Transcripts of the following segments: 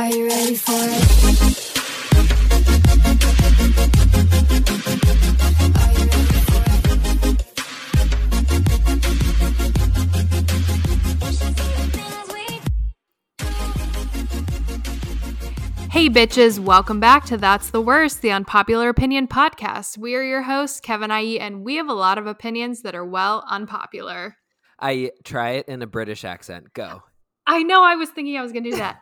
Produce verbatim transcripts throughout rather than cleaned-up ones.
Are you ready for it? Hey bitches, welcome back to That's the Worst, the Unpopular Opinion Podcast. We are your hosts, Kevin Ie, and we have a lot of opinions that are, well, unpopular. I try it in a British accent. Go. I know, I was thinking I was going to do that.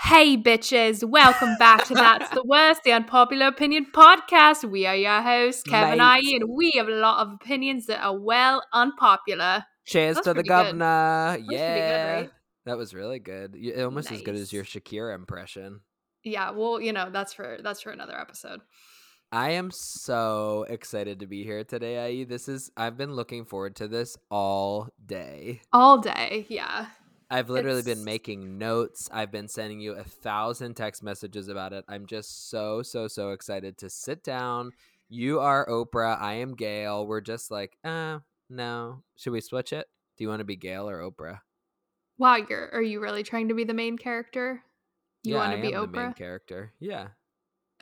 Hey bitches, welcome back to That's the Worst, the Unpopular Opinion Podcast. We are your hosts, Kevin Ie, and we have a lot of opinions that are, well, unpopular. Cheers That's to the governor. Good. Yeah. That was, good, right? That was really good. It almost nice. As good as your Shakira impression. Yeah, well, you know, that's for that's for another episode. I am so excited to be here today, Ie. This is I've been looking forward to this all day. All day, yeah. I've literally it's... been making notes. I've been sending you a thousand text messages about it. I'm just so, so, so excited to sit down. You are Oprah. I am Gail. We're just like, uh, no. Should we switch it? Do you want to be Gail or Oprah? Wow, you're are you really trying to be the main character? You yeah, want to I be am Oprah? The main character. Yeah.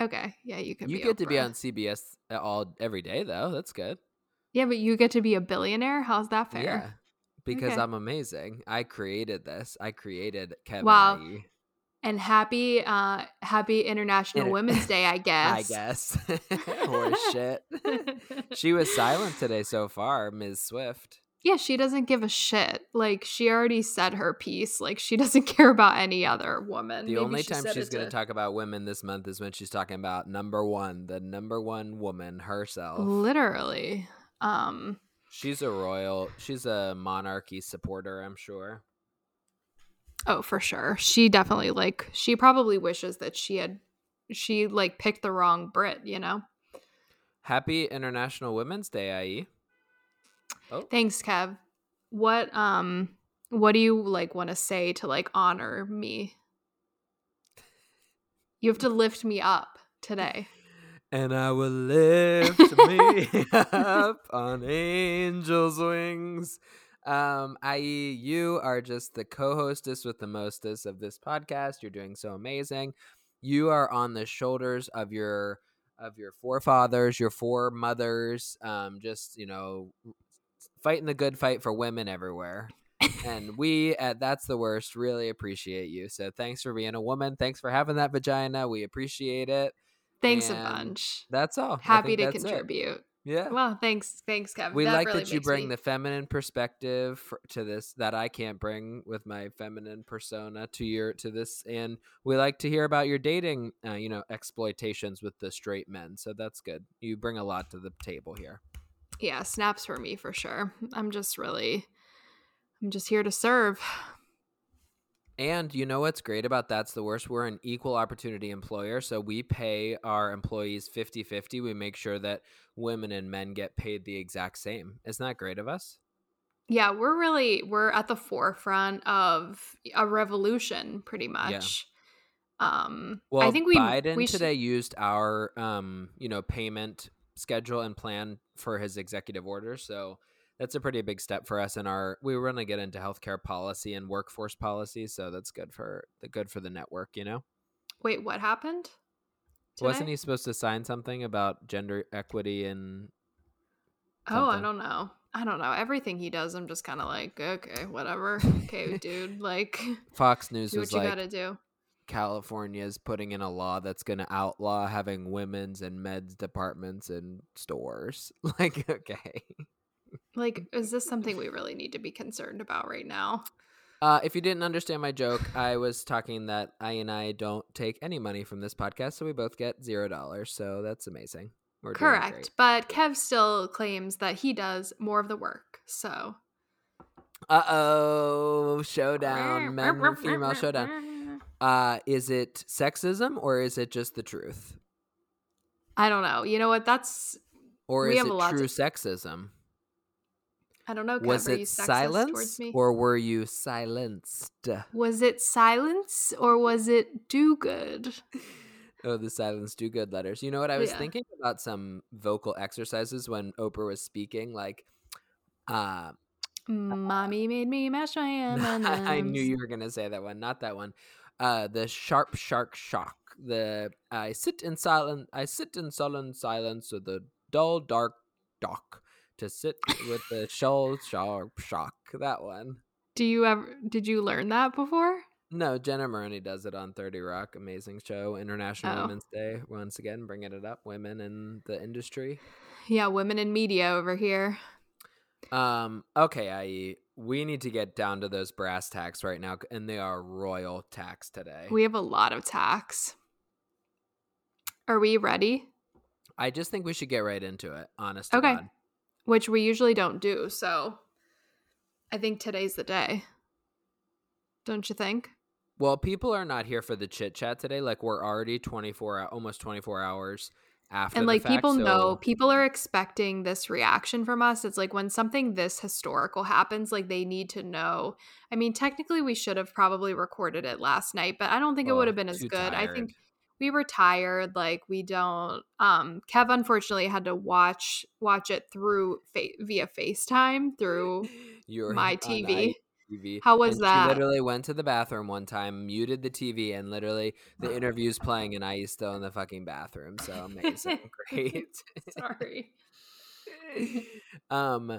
Okay. Yeah, you could. You be get Oprah. To be on C B S all every day, though. That's good. Yeah, but you get to be a billionaire. How's that fair? Yeah, because okay. I'm amazing. I created this. I created Kevin. Wow. Ie. And happy, uh, happy International Inter- Women's Day, I guess. I guess. Holy shit. She was silent today so far, Miz Swift. Yeah, she doesn't give a shit. Like, she already said her piece. Like, she doesn't care about any other woman. The Maybe only she time she's going to talk about women this month is when she's talking about number one, the number one woman herself. Literally. Um, she's a royal, she's a monarchy supporter, I'm sure. Oh, for sure. She definitely, like, she probably wishes that she had, she, like, picked the wrong Brit, you know? Happy International Women's Day, Ie. Oh. Thanks, Kev. What um, what do you like want to say to like honor me? You have to lift me up today. And I will lift me up on angels' wings. Um, Ie, you are just the co-hostess with the mostest of this podcast. You're doing so amazing. You are on the shoulders of your of your forefathers, your foremothers. Um, just you know. Fighting the good fight for women everywhere. And we at That's the Worst really appreciate you. So thanks for being a woman. Thanks for having that vagina. We appreciate it. Thanks and a bunch. That's all. Happy to contribute. It. Yeah. Well, thanks. Thanks, Kevin. We that like really that you bring me... the feminine perspective for, to this that I can't bring with my feminine persona to your to this. And we like to hear about your dating, uh, you know, exploitations with the straight men. So that's good. You bring a lot to the table here. Yeah, snaps for me for sure. I'm just really, I'm just here to serve. And you know what's great about That's the Worst? We're an equal opportunity employer, so we pay our employees fifty-fifty. We make sure that women and men get paid the exact same. Isn't that great of us? Yeah, we're really, we're at the forefront of a revolution pretty much. Yeah. Um, well, I think we, Biden we today should... used our, um, you know, payment schedule and plan for his executive order. So that's a pretty big step for us in our, we were going to get into healthcare policy and workforce policy. So that's good for the good for the network, you know? Wait, what happened today? Wasn't he supposed to sign something about gender equity and something? Oh, I don't know. I don't know. Everything he does, I'm just kind of like, okay, whatever. Okay, dude, like Fox News do was what you like, gotta do. California is putting in a law that's going to outlaw having women's and men's departments in stores. Like, okay. Like, is this something we really need to be concerned about right now? Uh, if you didn't understand my joke, I was talking that I and I don't take any money from this podcast, so we both get zero dollars. So that's amazing. We're correct. But Kev still claims that he does more of the work. So. Uh-oh. Showdown. Men and female showdown. Uh, is it sexism or is it just the truth? I don't know. You know what? That's or is it true sexism? I don't know. Kev, was it silence or were you silenced? Was it silence or was it do good? Oh, the silence do good letters. You know what? I was yeah. thinking about some vocal exercises when Oprah was speaking, like, uh, Mommy made me mash my M and M's. I knew you were going to say that one. Not that one. uh, the sharp shark shock, the I sit in silent, I sit in sullen silence with the dull dark dock to sit with the shoal sharp shock. That one. Do you ever? Did you learn that before? No, Jenna Maroney does it on thirty Rock. Amazing show. International oh. Women's Day. Once again, bringing it up. Women in the industry. Yeah, women in media over here. Um. Okay, I E, we need to get down to those brass tacks right now, and they are royal tacks today. We have a lot of tacks. Are we ready? I just think we should get right into it, honestly. Okay. God. Which we usually don't do, so I think today's the day. Don't you think? Well, people are not here for the chit chat today. Like, we're already twenty-four, almost twenty-four hours after. And like the fact, people so... know, people are expecting this reaction from us. It's like when something this historical happens, like they need to know. I mean, technically, we should have probably recorded it last night, but I don't think well, it would have been as good. Tired. I think we were tired. Like, we don't. Um, Kev unfortunately had to watch watch it through fa- via FaceTime through You're my T V. T V. How was and that? She literally went to the bathroom one time, muted the T V, and literally the interview's playing, and I is still in the fucking bathroom. So amazing, great. Sorry. um,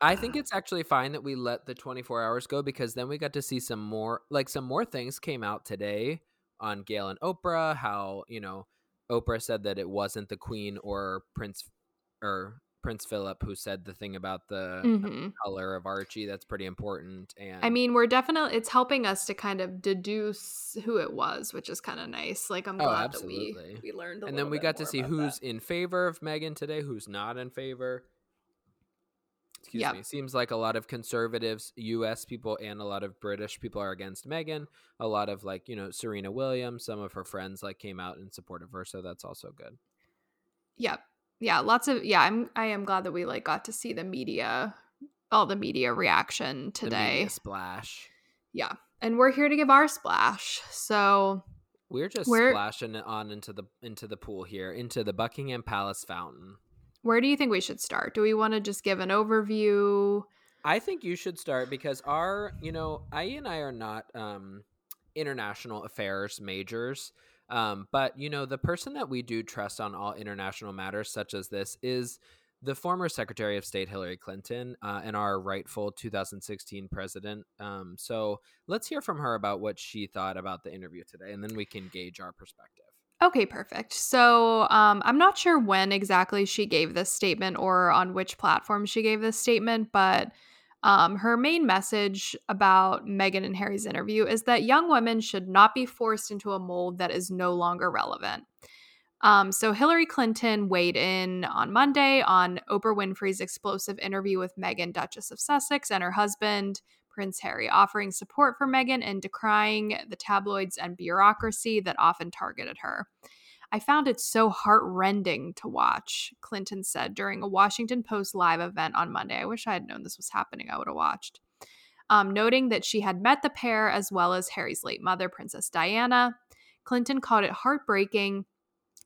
I think it's actually fine that we let the twenty-four hours go, because then we got to see some more, like some more things came out today on Gail and Oprah. How, you know, Oprah said that it wasn't the Queen or Prince or. Prince Philip, who said the thing about the mm-hmm. color of Archie. That's pretty important. And I mean, we're definitely, it's helping us to kind of deduce who it was, which is kind of nice. Like, I'm oh, glad absolutely. that we, we learned a and little bit. And then we got to see who's that. in favor of Meghan today, who's not in favor. Excuse yep. me. Seems like a lot of conservatives, U S people, and a lot of British people are against Meghan. A lot of, like, you know, Serena Williams, some of her friends, like, came out in support of her. So that's also good. Yep. Yeah, lots of yeah. I'm I am glad that we like got to see the media, all the media reaction today. The media splash. Yeah, and we're here to give our splash. So we're just we're, splashing on into the into the pool here, into the Buckingham Palace fountain. Where do you think we should start? Do we want to just give an overview? I think you should start because our you know I and I are not um, international affairs majors. Um, but, you know, the person that we do trust on all international matters such as this is the former Secretary of State Hillary Clinton uh, and our rightful two thousand sixteen president. Um, so let's hear from her about what she thought about the interview today, and then we can gauge our perspective. Okay, perfect. So um, I'm not sure when exactly she gave this statement or on which platform she gave this statement, but Um, her main message about Meghan and Harry's interview is that young women should not be forced into a mold that is no longer relevant. Um, so Hillary Clinton weighed in on Monday on Oprah Winfrey's explosive interview with Meghan, Duchess of Sussex, and her husband, Prince Harry, offering support for Meghan and decrying the tabloids and bureaucracy that often targeted her. I found it so heartrending to watch, Clinton said during a Washington Post live event on Monday. I wish I had known this was happening. I would have watched. Um, noting that she had met the pair as well as Harry's late mother, Princess Diana, Clinton called it heartbreaking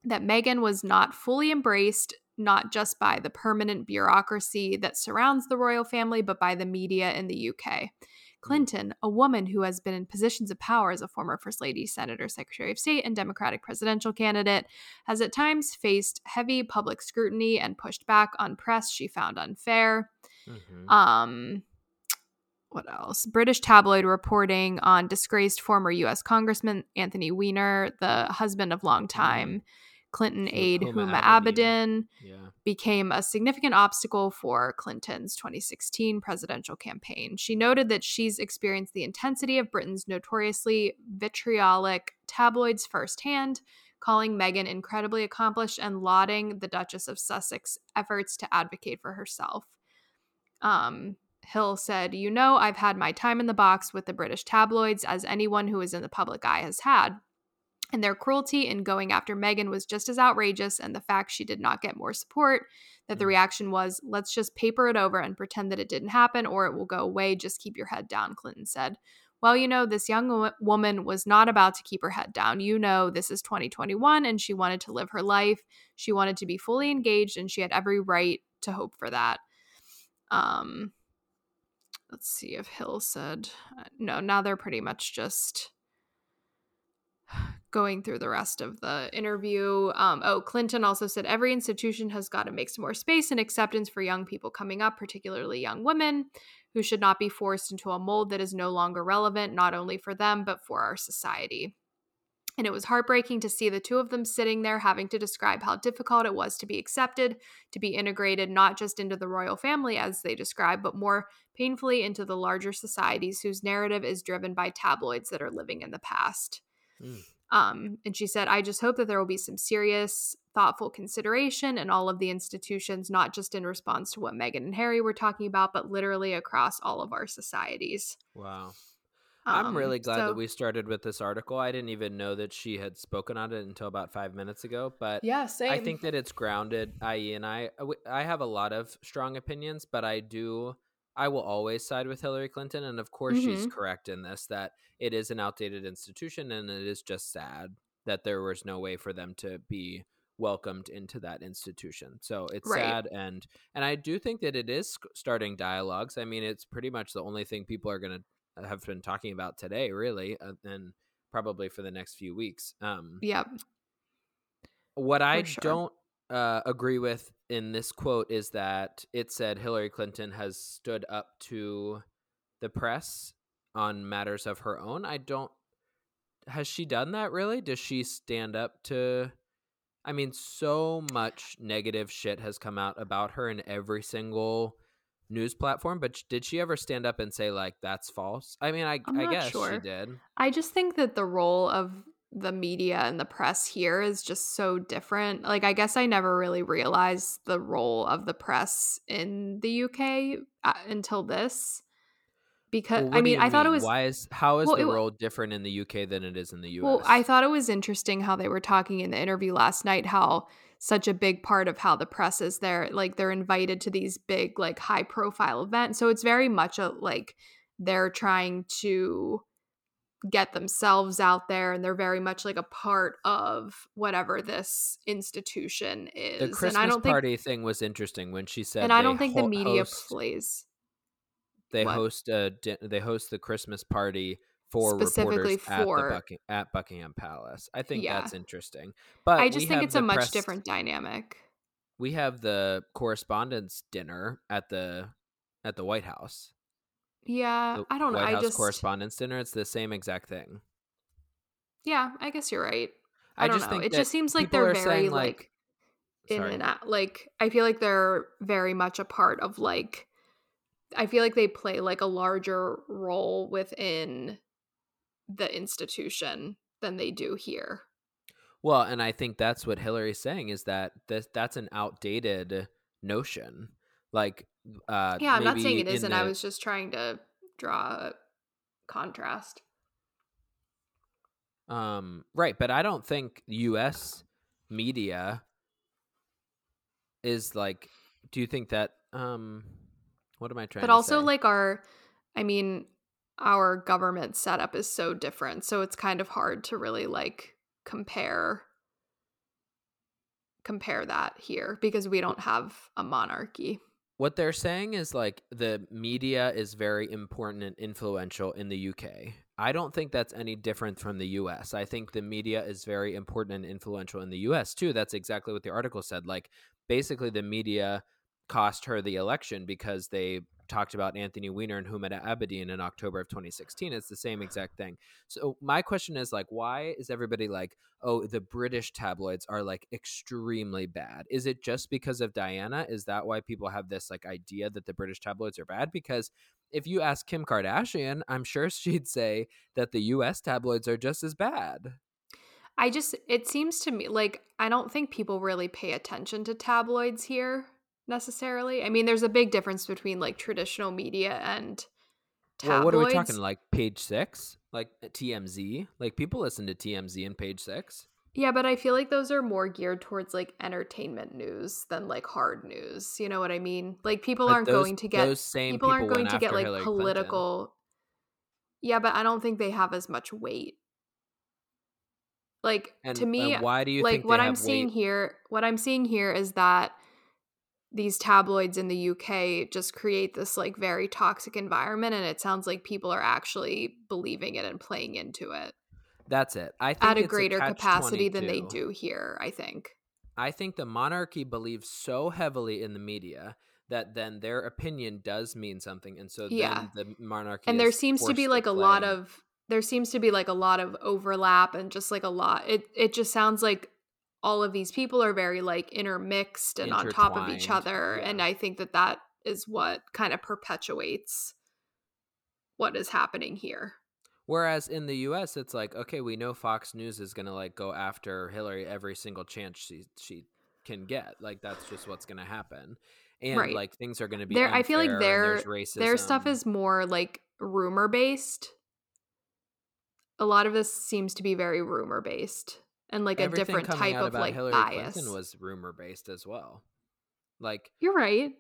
that Meghan was not fully embraced, not just by the permanent bureaucracy that surrounds the royal family, but by the media in the U K. Clinton, a woman who has been in positions of power as a former First Lady, Senator, Secretary of State, and Democratic presidential candidate, has at times faced heavy public scrutiny and pushed back on press she found unfair. Mm-hmm. Um, what else? British tabloid reporting on disgraced former U S Congressman Anthony Weiner, the husband of longtime mm-hmm. Clinton aide Huma Abedin yeah. became a significant obstacle for Clinton's twenty sixteen presidential campaign. She noted that she's experienced the intensity of Britain's notoriously vitriolic tabloids firsthand, calling Meghan incredibly accomplished and lauding the Duchess of Sussex's efforts to advocate for herself. Um, Hill said, "You know, I've had my time in the box with the British tabloids, as anyone who is in the public eye has had. And their cruelty in going after Meghan was just as outrageous, and the fact she did not get more support, that the reaction was, let's just paper it over and pretend that it didn't happen, or it will go away. Just keep your head down," Clinton said. "Well, you know, this young w- woman was not about to keep her head down. You know, this is twenty twenty-one, and she wanted to live her life. She wanted to be fully engaged, and she had every right to hope for that." Um, let's see if Hill said... No, now they're pretty much just... going through the rest of the interview. Um, oh, Clinton also said every institution has got to make some more space and acceptance for young people coming up, particularly young women, who should not be forced into a mold that is no longer relevant, not only for them, but for our society. And it was heartbreaking to see the two of them sitting there having to describe how difficult it was to be accepted, to be integrated, not just into the royal family, as they describe, but more painfully into the larger societies whose narrative is driven by tabloids that are living in the past. Mm. Um, and she said, I just hope that there will be some serious, thoughtful consideration in all of the institutions, not just in response to what Meghan and Harry were talking about, but literally across all of our societies. Wow. Um, I'm really glad so, that we started with this article. I didn't even know that she had spoken on it until about five minutes ago. But yeah, same. I think that it's grounded. I and I, I have a lot of strong opinions, but I do... I will always side with Hillary Clinton. And of course, mm-hmm. she's correct in this, that it is an outdated institution, and it is just sad that there was no way for them to be welcomed into that institution. So it's right. sad. And, and I do think that it is starting dialogues. I mean, it's pretty much the only thing people are going to have been talking about today, really, and probably for the next few weeks. Um, yep. What for I sure. don't uh, agree with in this quote is that it said Hillary Clinton has stood up to the press on matters of her own. I don't, has she done that really? Does she stand up to, I mean, so much negative shit has come out about her in every single news platform, but did she ever stand up and say like, that's false? I mean, I, I guess sure. she did. I just think that the role of the media and the press here is just so different. Like, I guess I never really realized the role of the press in the U K until this. Because, well, I mean, I mean? thought it was... Why is, how is well, the it, role different in the U K than it is in the U S? Well, I thought it was interesting how they were talking in the interview last night, how such a big part of how the press is there. Like, they're invited to these big, like, high-profile events. So it's very much a, like, they're trying to... get themselves out there, and they're very much like a part of whatever this institution is. The Christmas and I don't think, party thing was interesting when she said, and I don't think ho- the media host, plays. They what? host a they host the Christmas party for reporters for, at, the Bucking, at Buckingham Palace. I think yeah. that's interesting, but I just think it's a much press, different dynamic. We have the correspondence dinner at the at the White House. Yeah, the I don't know. White House I just Correspondence Dinner. It's the same exact thing. Yeah, I guess you're right. I, I don't just know. Think it just seems like they're very like, like in sorry. and out. Like, I feel like they're very much a part of like. I feel like they play like a larger role within the institution than they do here. Well, and I think that's what Hillary's saying is that this, that's an outdated notion. Like. Uh, yeah, I'm not saying it isn't. The... I was just trying to draw a contrast. Um, right, but I don't think U S media is like. Do you think that? Um, what am I trying? But to But also, say? like our, I mean, our government setup is so different, so it's kind of hard to really like compare. Compare that here because we don't have a monarchy. What they're saying is like the media is very important and influential in the U K. I don't think that's any different from the U S. I think the media is very important and influential in the U S too. That's exactly what the article said. Like basically the media cost her the election because they talked about Anthony Weiner and Huma Abedin in October of twenty sixteen. It's the same exact thing. So my question is like, why is everybody like, oh, the British tabloids are like extremely bad? Is it just because of Diana? Is that why people have this like idea that the British tabloids are bad? Because if you ask Kim Kardashian, I'm sure she'd say that the U S tabloids are just as bad. I just, it seems to me like, I don't think people really pay attention to tabloids here. Necessarily. I mean, there's a big difference between like traditional media and tabloids. Well, what are we talking like Page Six, like T M Z? Like people listen to T M Z and Page Six. Yeah, but I feel like those are more geared towards like entertainment news than like hard news. You know what I mean? Like people but aren't those, going to get those same people, people aren't going to get like Hillary political. Clinton. Yeah, but I don't think they have as much weight. Like and, to me, and why do you like think what I'm seeing weight? here? What I'm seeing here is that. These tabloids in the U K just create this like very toxic environment, and it sounds like people are actually believing it and playing into it. That's it. I think at a greater capacity than they do here, I think. I think the monarchy believes so heavily in the media that then their opinion does mean something. And so yeah. then the monarchy And there seems to be like a lot of there seems to be like a lot of overlap and just like a lot it it just sounds like all of these people are very like intermixed and on top of each other. Yeah. And I think that that is what kind of perpetuates what is happening here. Whereas in the U S, it's like, okay, we know Fox News is going to like go after Hillary every single chance she she can get. Like that's just what's going to happen. And right. like things are going to be there. I feel like their their stuff is more like rumor based. A lot of this seems to be very rumor based and like Everything a different type out of about like Hillary bias. Clinton was rumor based as well. Like you're right.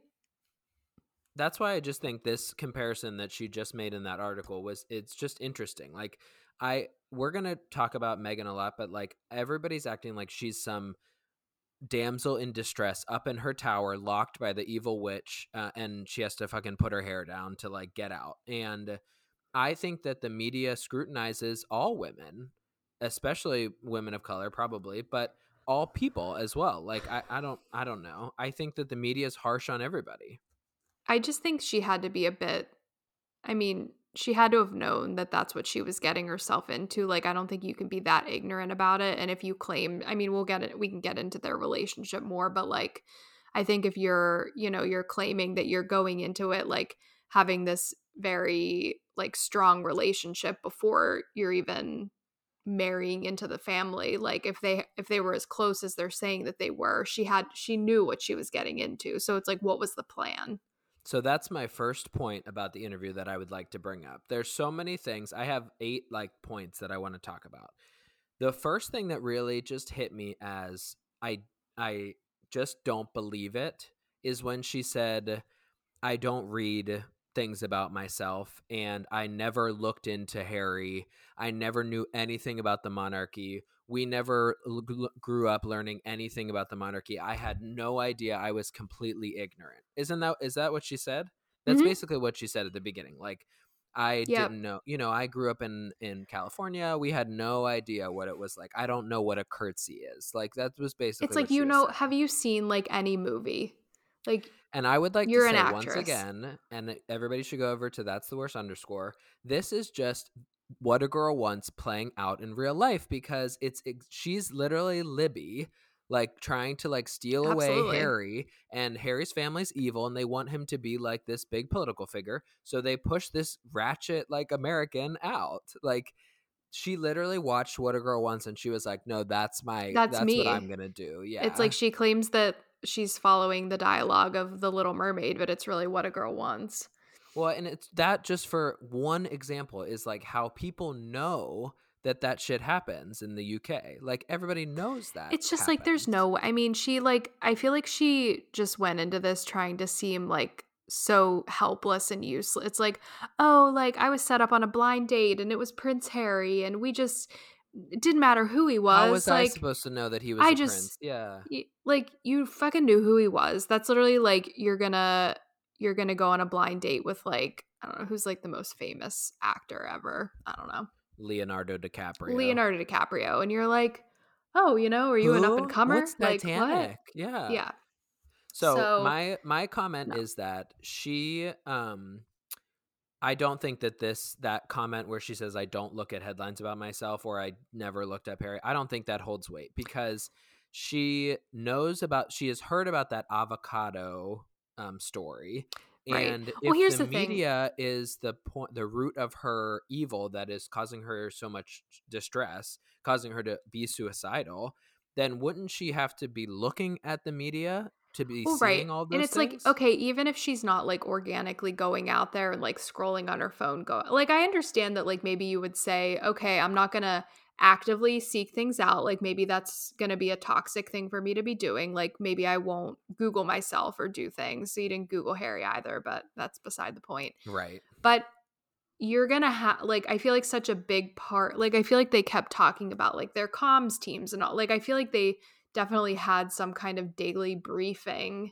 That's why I just think this comparison that she just made in that article was, it's just interesting. Like I, we're going to talk about Meghan a lot, but like everybody's acting like she's some damsel in distress up in her tower, locked by the evil witch. Uh, and she has to fucking put her hair down to like get out. And I think that the media scrutinizes all women, especially women of color probably, but all people as well. Like, I, I don't, I don't know. I think that the media is harsh on everybody. I just think she had to be a bit, I mean, she had to have known that that's what she was getting herself into. Like, I don't think you can be that ignorant about it. And if you claim, I mean, we'll get it, we can get into their relationship more, but like, I think if you're, you know, you're claiming that you're going into it, like having this very like strong relationship before you're even marrying into the family, like if they if they were as close as they're saying that they were, she had, she knew what she was getting into. So it's like, what was the plan? So that's my first point about the interview that I would like to bring up. There's so many things. I have eight like points that I want to talk about. The first thing that really just hit me as I I just don't believe it is when she said, I don't read things about myself and I never looked into Harry. I never knew anything about the monarchy. We never l- grew up learning anything about the monarchy. I had no idea. I was completely ignorant. Isn't that, is that what she said? That's mm-hmm. basically what she said at the beginning. Like I yep. didn't know, you know, I grew up in, in California. We had no idea what it was like. I don't know what a curtsy is. Like that was basically, it's like, you know, saying. Have you seen like any movie? Like, and I would like to say once again, and everybody should go over to That's the Worst underscore. This is just What a Girl Wants playing out in real life, because it's, it, she's literally Libby, like trying to like steal Absolutely. away Harry, and Harry's family's evil and they want him to be like this big political figure. So they push this ratchet like American out. Like she literally watched What a Girl Wants and she was like, no, that's my, that's, that's me. What I'm going to do. Yeah. It's like she claims that she's following the dialogue of The Little Mermaid, but it's really What a Girl Wants. Well, and it's that just for one example is like how people know that that shit happens in the U K. Like everybody knows that. It's just happens. Like there's no way. I mean, she like I feel like she just went into this trying to seem like so helpless and useless. It's like, oh, like I was set up on a blind date and it was Prince Harry and we just it didn't matter who he was. How was like, I supposed to know that he was I a just, prince? Yeah. Y- like you fucking knew who he was. That's literally like you're gonna you're going to go on a blind date with like, I don't know, who's like the most famous actor ever. I don't know. Leonardo DiCaprio. Leonardo DiCaprio. And you're like, oh, you know, are you Who? an up-and-comer? What's like, Titanic? What? Yeah. Yeah. So, so my my comment no. is that she, um, I don't think that this, that comment where she says, I don't look at headlines about myself or I never looked up Harry, I don't think that holds weight because she knows about, she has heard about that avocado Um, story, right. and well, if here's the, the media thing. Is the point, the root of her evil that is causing her so much distress, causing her to be suicidal, then wouldn't she have to be looking at the media to be well, seeing right. all those? And it's things? Like, okay, even if she's not like organically going out there and like scrolling on her phone, go like I understand that like maybe you would say, okay, I'm not gonna actively seek things out, like maybe that's going to be a toxic thing for me to be doing, like maybe I won't Google myself or do things. So you didn't Google Harry either, but that's beside the point, right? But you're gonna have like I feel like such a big part, like I feel like they kept talking about like their comms teams and all, like I feel like they definitely had some kind of daily briefing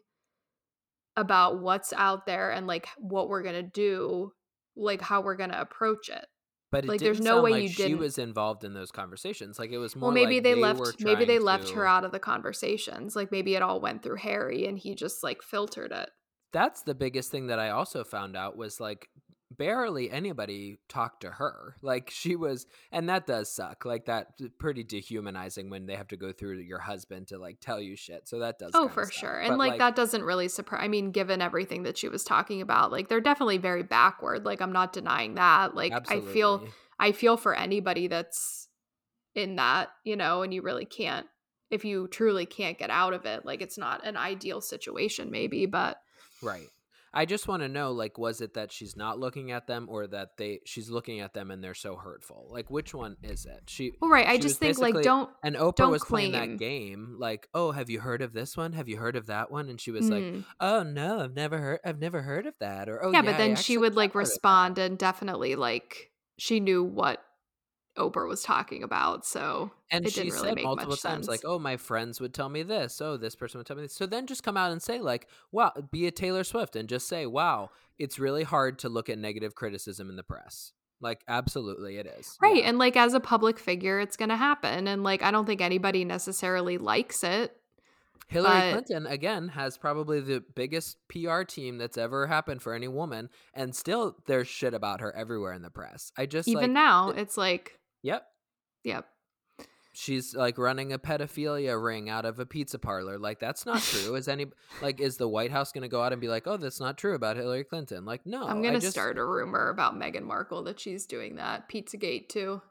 about what's out there and like what we're gonna do, like how we're gonna approach it. But it like, didn't there's no sound way like you she didn't. was involved in those conversations. Like it was more. Well, maybe like they, they left. Maybe they left to... her out of the conversations. Like maybe it all went through Harry, and he just like filtered it. That's the biggest thing that I also found out was like barely anybody talked to her. Like she was, and that does suck. Like that's pretty dehumanizing when they have to go through your husband to like tell you shit. So that does. Oh, for suck. Sure, and but, like, like that doesn't really surprise. I mean, given everything that she was talking about, like they're definitely very backward. Like I'm not denying that. Like absolutely. I feel, I feel for anybody that's in that, you know, and you really can't if you truly can't get out of it. Like it's not an ideal situation, maybe, but right. I just want to know, like, was it that she's not looking at them, or that they she's looking at them and they're so hurtful? Like, which one is it? She, well, right. She I just think, like, don't. And Oprah don't was claim. playing that game, like, oh, have you heard of this one? Have you heard of that one? And she was mm. like, oh no, I've never heard. I've never heard of that. Or oh yeah, yeah but then she would like respond, and definitely like she knew what Oprah was talking about, so and it she didn't really said make multiple much times sense. Like, oh, my friends would tell me this, oh, this person would tell me this. So then just come out and say like, wow, be a Taylor Swift and just say, wow, it's really hard to look at negative criticism in the press. Like absolutely it is, right? Yeah. And like as a public figure it's gonna happen, and like I don't think anybody necessarily likes it. Hillary but... Clinton, again, has probably the biggest P R team that's ever happened for any woman, and still there's shit about her everywhere in the press. I just even like, now it, it's like Yep. Yep. She's like running a pedophilia ring out of a pizza parlor. Like that's not true. Is any like is the White House going to go out and be like, "Oh, that's not true about Hillary Clinton"? Like, no. I'm going to just... start a rumor about Meghan Markle that she's doing that Pizzagate too.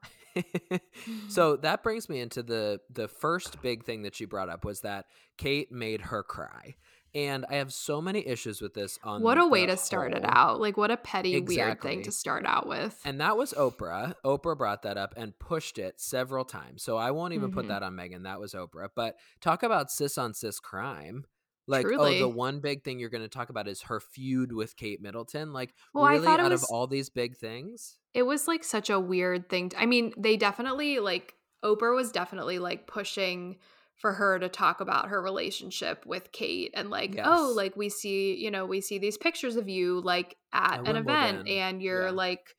So that brings me into the the first big thing that she brought up was that Kate made her cry. And I have so many issues with this. On what a way to start it out. Like, what a petty, exactly. weird thing to start out with. And that was Oprah. Oprah brought that up and pushed it several times. So I won't even mm-hmm. put that on Meghan. That was Oprah. But talk about cis on cis crime. Like, Truly. oh, the one big thing you're going to talk about is her feud with Kate Middleton. Like, well, really, I out was, of all these big things? It was, like, such a weird thing. To, I mean, they definitely, like, Oprah was definitely, like, pushing – for her to talk about her relationship with Kate and like, yes. oh, like we see, you know, we see these pictures of you like at I an event then. and you're yeah. like,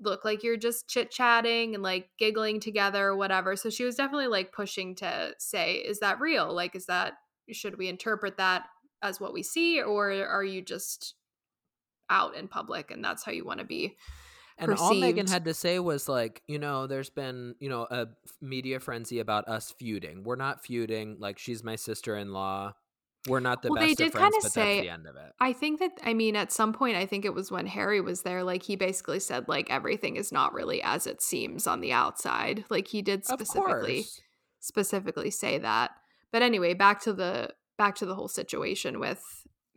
look like you're just chit chatting and like giggling together or whatever. So she was definitely like pushing to say, is that real? Like, is that, should we interpret that as what we see, or are you just out in public and that's how you want to be? And perceived. All Meghan had to say was like, you know, there's been, you know, a media frenzy about us feuding. We're not feuding. Like, she's my sister-in-law. We're not the well, best they did of friends, but say, that's the end of it. I think that, I mean, at some point, I think it was when Harry was there, like, he basically said, like, everything is not really as it seems on the outside. Like, he did specifically, specifically say that. But anyway, back to the, back to the whole situation with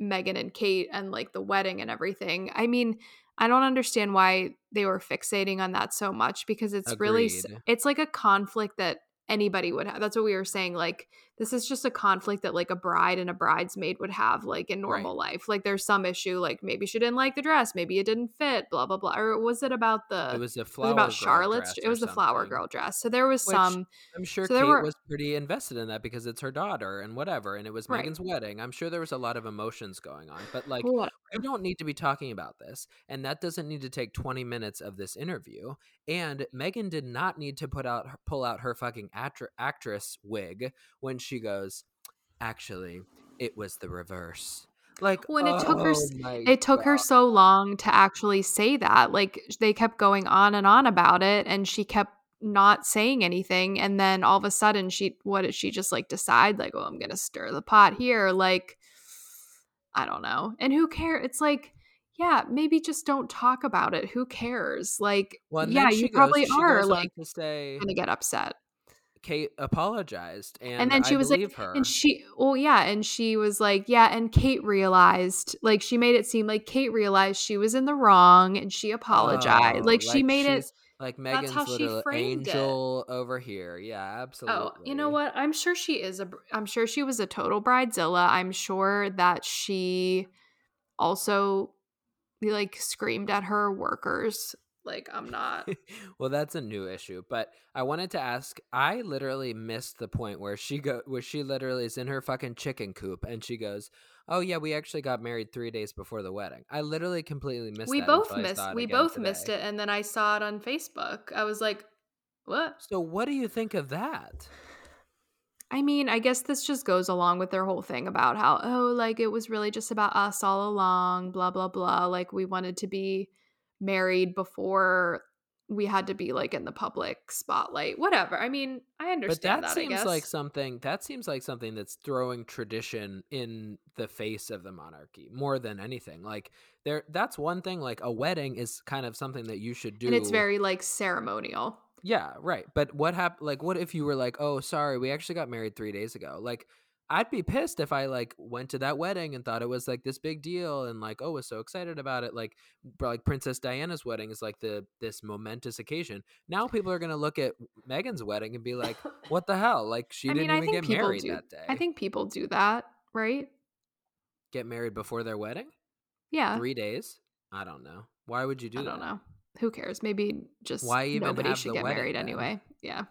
Meghan and Kate and, like, the wedding and everything. I mean... I don't understand why they were fixating on that so much, because it's Agreed. really, it's like a conflict that anybody would have. That's what we were saying. Like, this is just a conflict that like a bride and a bridesmaid would have like in normal right. life. Like there's some issue, like maybe she didn't like the dress. Maybe it didn't fit, blah, blah, blah. Or was it about the, it was, the flower it was about girl Charlotte's, dress it was the flower girl dress. So there was Which, some, I'm sure so Kate were, was pretty invested in that because it's her daughter and whatever. And it was right. Meghan's wedding. I'm sure there was a lot of emotions going on, but like, what? we don't need to be talking about this. And that doesn't need to take twenty minutes of this interview. And Meghan did not need to put out, pull out her fucking actri- actress wig when she goes, actually, it was the reverse. Like, when it oh, took her, it took God. her so long to actually say that. Like, they kept going on and on about it, and she kept not saying anything. And then all of a sudden, she what did she just like decide? Like, oh, I'm gonna stir the pot here. Like, I don't know. And who cares? It's like, yeah, maybe just don't talk about it. Who cares? Like, well, yeah, you goes, probably are like to say, gonna get upset. Kate apologized, and, and then she I was like, her. and she, well, yeah, and she was like, yeah, and Kate realized, like, she made it seem like Kate realized she was in the wrong, and she apologized, oh, like, like she made it, like Meghan's little angel it. over here, yeah, absolutely. Oh, you know what? I'm sure she is a, I'm sure she was a total bridezilla. I'm sure that she also, like, screamed at her workers Like, I'm not. Well, that's a new issue. But I wanted to ask, I literally missed the point where she go, where she literally is in her fucking chicken coop and she goes, oh yeah, we actually got married three days before the wedding. I literally completely missed we that. Both missed, we both today. missed it. And then I saw it on Facebook. I was like, what? So what do you think of that? I mean, I guess this just goes along with their whole thing about how, oh, like it was really just about us all along, blah, blah, blah. Like we wanted to be married before we had to be like in the public spotlight, whatever. I mean, I understand that, I guess. But that, that seems like something, that seems like something that's throwing tradition in the face of the monarchy more than anything. Like there, that's one thing, like a wedding is kind of something that you should do. And it's very like ceremonial. Yeah, right. But what happened? Like, what if you were like, oh, sorry, we actually got married three days ago? Like, I'd be pissed if I like went to that wedding and thought it was like this big deal and like, oh, was so excited about it. Like, like Princess Diana's wedding is like the this momentous occasion. Now people are gonna look at Meghan's wedding and be like, what the hell? Like, she I didn't mean, even get married do, that day. I think people do that, right? Get married before their wedding? Yeah, three days. I don't know. Why would you do I that? I don't know. Who cares? Maybe just Why even nobody should get married then? Anyway. Yeah.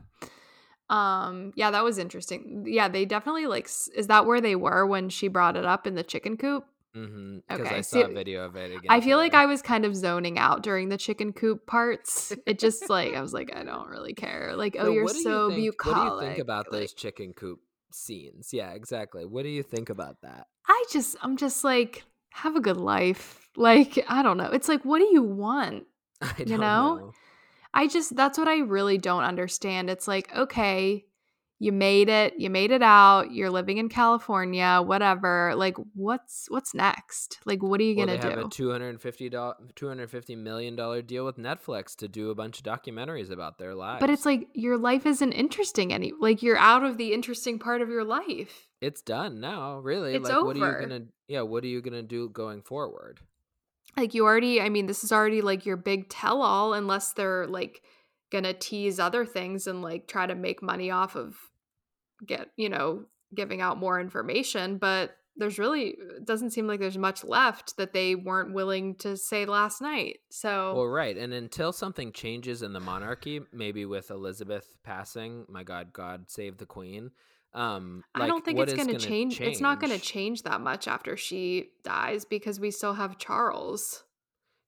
Um. Yeah, that was interesting. Yeah, they definitely like. Is that where they were when she brought it up in the chicken coop? Mm-hmm. Okay. I saw See, a video of it again. I feel today. like I was kind of zoning out during the chicken coop parts. It just like I was like, I don't really care. Like, so oh, you're so you bucolic. What do you think about like, those chicken coop scenes? Yeah, exactly. What do you think about that? I just, I'm just like, have a good life. Like, I don't know. It's like, what do you want? I don't you know? know I just that's what I really don't understand. It's like, okay, you made it you made it out, you're living in California, whatever, like what's what's next? Like what are you well, gonna they have do a two hundred fifty million dollar deal with Netflix to do a bunch of documentaries about their lives, but it's like your life isn't interesting any like you're out of the interesting part of your life. It's done now, really. It's like over. What are you gonna yeah what are you gonna do going forward? Like you already, I mean, this is already like your big tell-all unless they're like going to tease other things and like try to make money off of get, you know, giving out more information. But there's really, it doesn't seem like there's much left that they weren't willing to say last night. So. Well, right. And until something changes in the monarchy, maybe with Elizabeth passing, my God, God save the Queen. Um, like I don't think it's going to change. change. It's not going to change that much after she dies because we still have Charles.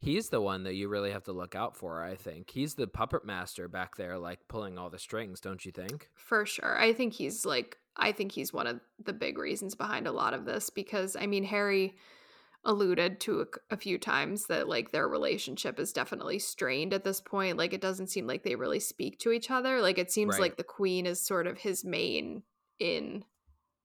He's the one that you really have to look out for, I think. He's the puppet master back there, like pulling all the strings, don't you think? For sure. I think he's like, I think he's one of the big reasons behind a lot of this because, I mean, Harry alluded to a, a few times that like their relationship is definitely strained at this point. Like it doesn't seem like they really speak to each other. Like it seems right. like the Queen is sort of his main in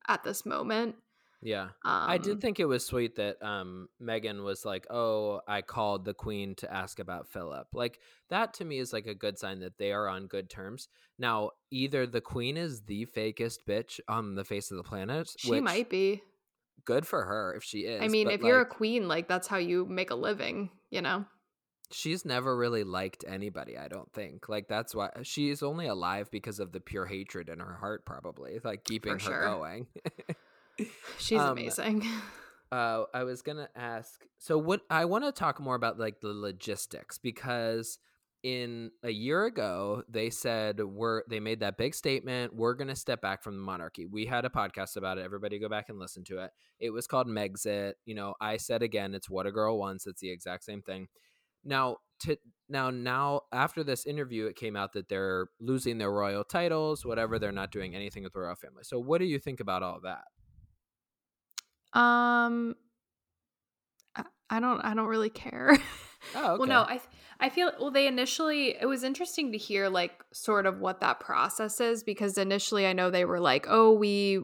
at this moment. Yeah. Um, I did think it was sweet that um Meghan was like, oh, I called the Queen to ask about Philip. Like that to me is like a good sign that they are on good terms. Now, either the Queen is the fakest bitch on the face of the planet. She which, might be. Good for her if she is. I mean, if like, you're a queen, like that's how you make a living, you know? She's never really liked anybody, I don't think. Like, that's why she's only alive because of the pure hatred in her heart, probably. Like, keeping For her sure. going. She's um, amazing. Uh, I was going to ask. So, what I want to talk more about, like, the logistics, because in a year ago, they said, we're, they made that big statement, we're going to step back from the monarchy. We had a podcast about it. Everybody go back and listen to it. It was called Megxit. You know, I said again, it's What a Girl Wants. It's the exact same thing. Now, to, now, now, after this interview, it came out that they're losing their royal titles, whatever. They're not doing anything with the royal family. So what do you think about all that? Um, I don't, I don't really care. Oh, okay. Well, no, I, I feel, well, they initially, it was interesting to hear like sort of what that process is, because initially I know they were like, oh, we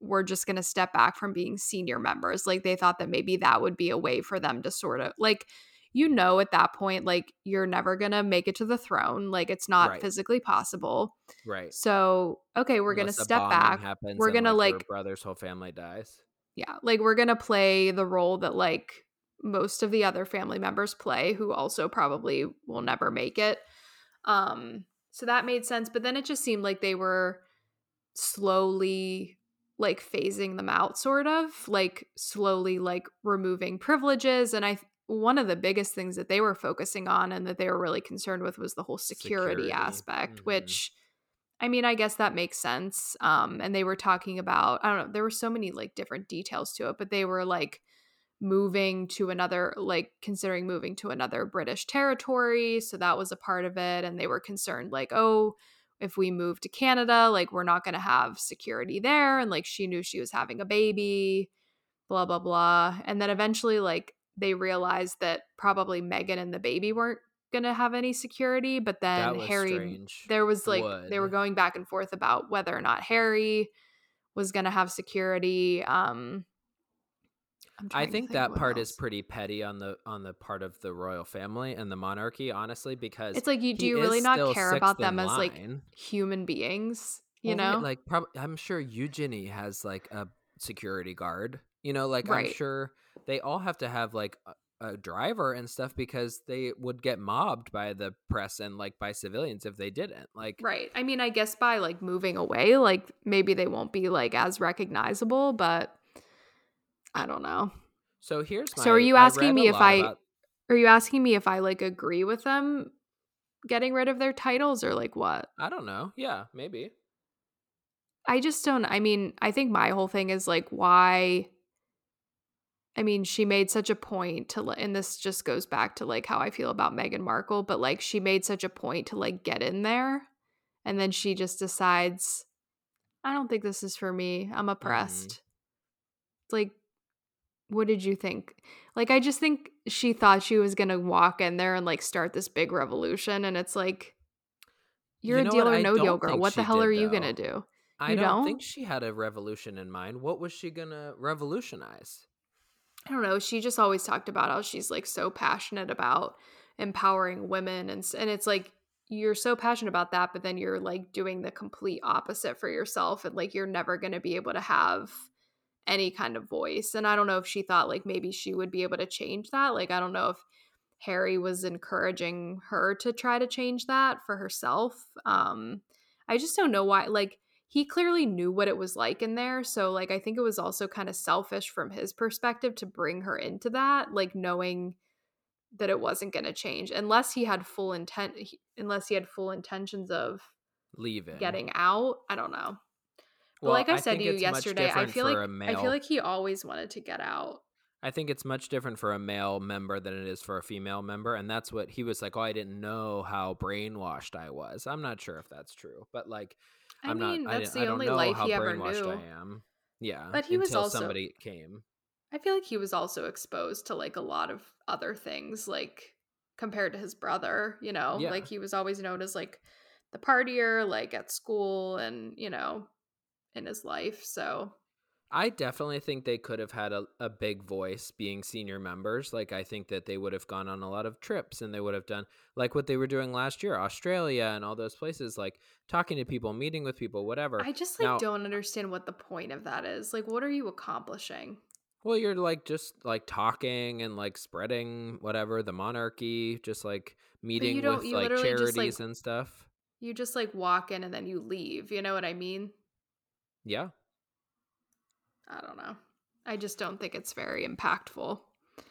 were just going to step back from being senior members. Like they thought that maybe that would be a way for them to sort of like, you know, at that point, like you're never going to make it to the throne. Like it's not right. physically possible. Right. So, okay, we're going to step back. We're going to like, like brother's whole family dies. Yeah. Like we're going to play the role that like most of the other family members play who also probably will never make it. Um, so that made sense. But then it just seemed like they were slowly like phasing them out, sort of like slowly, like removing privileges. And I, one of the biggest things that they were focusing on and that they were really concerned with was the whole security, security. aspect, mm-hmm. which, I mean, I guess that makes sense. Um, and they were talking about, I don't know, there were so many like different details to it, but they were like moving to another, like considering moving to another British territory. So that was a part of it. And they were concerned like, oh, if we move to Canada, like we're not going to have security there. And like, she knew she was having a baby, blah, blah, blah. And then eventually like they realized that probably Meghan and the baby weren't going to have any security. But then Harry, strange. there was like, Would. they were going back and forth about whether or not Harry was going to have security. Um, I think, think that part else. is pretty petty on the on the part of the royal family and the monarchy, honestly, because it's like, you, do you really not care about them as like human beings? You well, know, right, like prob- I'm sure Eugenie has like a security guard. You know, like right. I'm sure they all have to have like a, a driver and stuff because they would get mobbed by the press and like by civilians if they didn't. Like, right? I mean, I guess by like moving away, like maybe they won't be like as recognizable, but. I don't know. So here's my So are you asking me if I about... are you asking me if I like agree with them getting rid of their titles or like what? I don't know. Yeah, maybe. I just don't I mean, I think my whole thing is like why I mean, she made such a point to and this just goes back to like how I feel about Meghan Markle, but like she made such a point to like get in there and then she just decides I don't think this is for me. I'm oppressed. Mm-hmm. Like what did you think? Like, I just think she thought she was going to walk in there and, like, start this big revolution. And it's like, you're you know a deal or no deal girl. What the hell did, are you going to do? You I don't, don't think she had a revolution in mind. What was she going to revolutionize? I don't know. She just always talked about how she's, like, so passionate about empowering women. And, and it's like, you're so passionate about that, but then you're, like, doing the complete opposite for yourself. And, like, you're never going to be able to have any kind of voice. And I don't know if she thought like maybe she would be able to change that. Like, I don't know if Harry was encouraging her to try to change that for herself. Um, I just don't know why. Like, he clearly knew what it was like in there. So like, I think it was also kind of selfish from his perspective to bring her into that, like knowing that it wasn't going to change unless he had full intent, unless he had full intentions of leaving, getting out. I don't know. Well, like I, I said to you yesterday, I feel like I feel like he always wanted to get out. I think it's much different for a male member than it is for a female member, and that's what he was like, oh, I didn't know how brainwashed I was. I'm not sure if that's true, but like I I'm mean, not that's I, the I don't only know life how he ever knew. I am. Yeah. But he until was also, somebody came. I feel like he was also exposed to like a lot of other things, like compared to his brother, you know, yeah. like he was always known as like the partier, like at school and, you know, in his life. So I definitely think they could have had a, a big voice being senior members. Like I think that they would have gone on a lot of trips and they would have done like what they were doing last year, Australia and all those places, like talking to people, meeting with people, whatever. I just like now, don't understand what the point of that is. Like, what are you accomplishing? Well, you're like just like talking and like spreading whatever the monarchy, just like meeting with like charities just, like, and stuff. You just like walk in and then you leave. You know what I mean? Yeah. I don't know. I just don't think it's very impactful.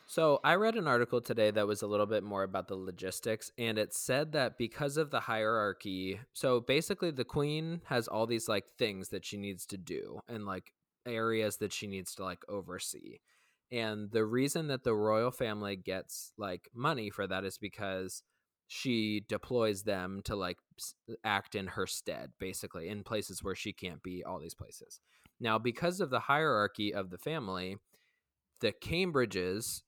So I read an article today that was a little bit more about the logistics, and it said that because of the hierarchy, so basically the queen has all these like things that she needs to do and like areas that she needs to like oversee. And the reason that the royal family gets like money for that is because she deploys them to like act in her stead, basically in places where she can't be, all these places. Now, because of the hierarchy of the family, the Cambridges,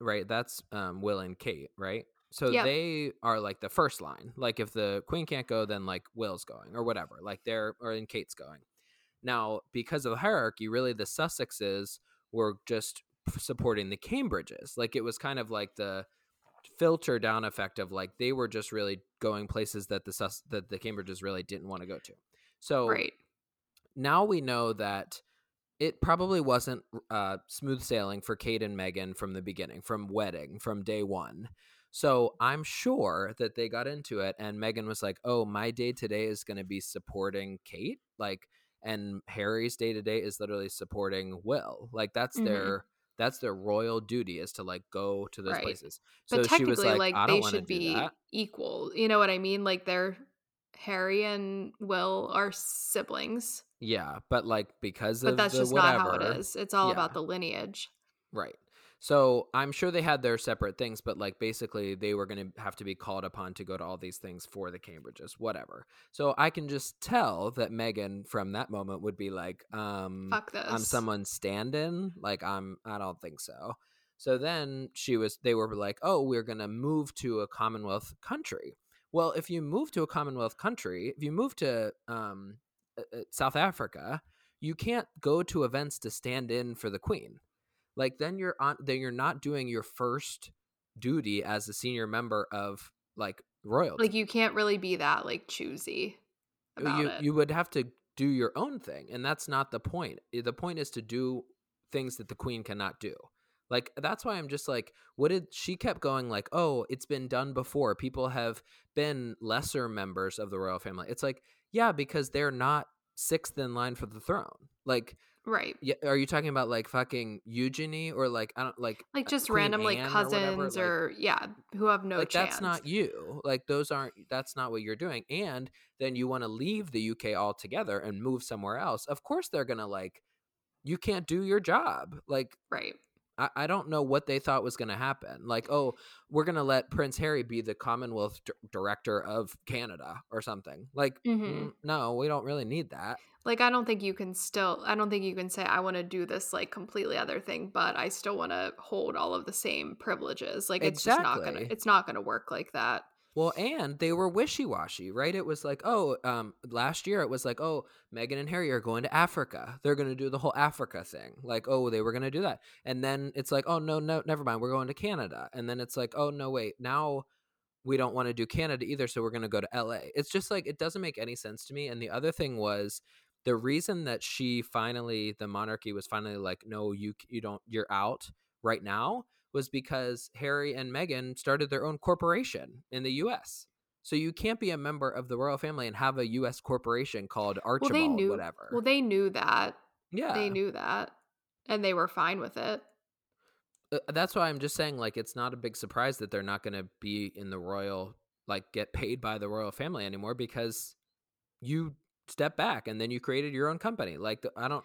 right? That's um, Will and Kate, right? So yep. They are like the first line. Like if the queen can't go, then like Will's going or whatever, like they're, or and Kate's going. Now, because of the hierarchy, really the Sussexes were just supporting the Cambridges. Like it was kind of like the filter down effect of like they were just really going places that the sus- that the Cambridges really didn't want to go to. So right. Now we know that it probably wasn't uh, smooth sailing for Kate and Meghan from the beginning, from wedding, from day one. So I'm sure that they got into it and Meghan was like, oh, my day today is going to be supporting Kate. Like, and Harry's day today is literally supporting Will. Like that's mm-hmm. their that's their royal duty, is to like go to those right. places. So but technically, she was like, like I don't they should be that. equal. You know what I mean? Like they're Harry and Will are siblings. Yeah, but like because but of that's the just whatever, not how it is. It's all yeah. about the lineage, right? So I'm sure they had their separate things, but like basically they were going to have to be called upon to go to all these things for the Cambridges, whatever. So I can just tell that Meghan from that moment would be like, um, fuck this. I'm someone stand-in. Like I'm, I don't think so. So then she was, they were like, oh, we're going to move to a Commonwealth country. Well, if you move to a Commonwealth country, if you move to um, South Africa, you can't go to events to stand in for the Queen. Like then you're on, then you're not doing your first duty as a senior member of like royalty. Like you can't really be that like choosy about you, it. You would have to do your own thing, and that's not the point. The point is to do things that the Queen cannot do. Like that's why I'm just like, what did she kept going like, oh, it's been done before. People have been lesser members of the royal family. It's like, yeah, because they're not sixth in line for the throne. Like. Right. Yeah. Are you talking about like fucking Eugenie or like I don't like like just Queen random Anne like cousins or, or like, yeah who have no like, chance? That's not you. Like those aren't. That's not what you're doing. And then you want to leave the U K altogether and move somewhere else. Of course they're gonna like you can't do your job. Like right. I, I don't know what they thought was gonna happen. Like oh we're gonna let Prince Harry be the Commonwealth d- director of Canada or something. Like mm-hmm. mm, no, we don't really need that. Like, I don't think you can still, I don't think you can say, I want to do this, like, completely other thing, but I still want to hold all of the same privileges. Like, it's exactly. just not going to, it's not going to work like that. Well, and they were wishy-washy, right? It was like, oh, um, last year it was like, oh, Meghan and Harry are going to Africa. They're going to do the whole Africa thing. Like, oh, they were going to do that. And then it's like, oh, no, no, never mind. We're going to Canada. And then it's like, oh, no, wait, now we don't want to do Canada either. So we're going to go to L A. It's just like, it doesn't make any sense to me. And the other thing was, the reason that she finally, the monarchy was finally like, no, you you don't, you're out right now, was because Harry and Meghan started their own corporation in the U S. So you can't be a member of the royal family and have a U S corporation called Archibald, well, they knew, whatever. Well, they knew that. Yeah. They knew that. And they were fine with it. Uh, that's why I'm just saying, like, it's not a big surprise that they're not going to be in the royal, like, get paid by the royal family anymore, because you step back and then you created your own company. Like, I don't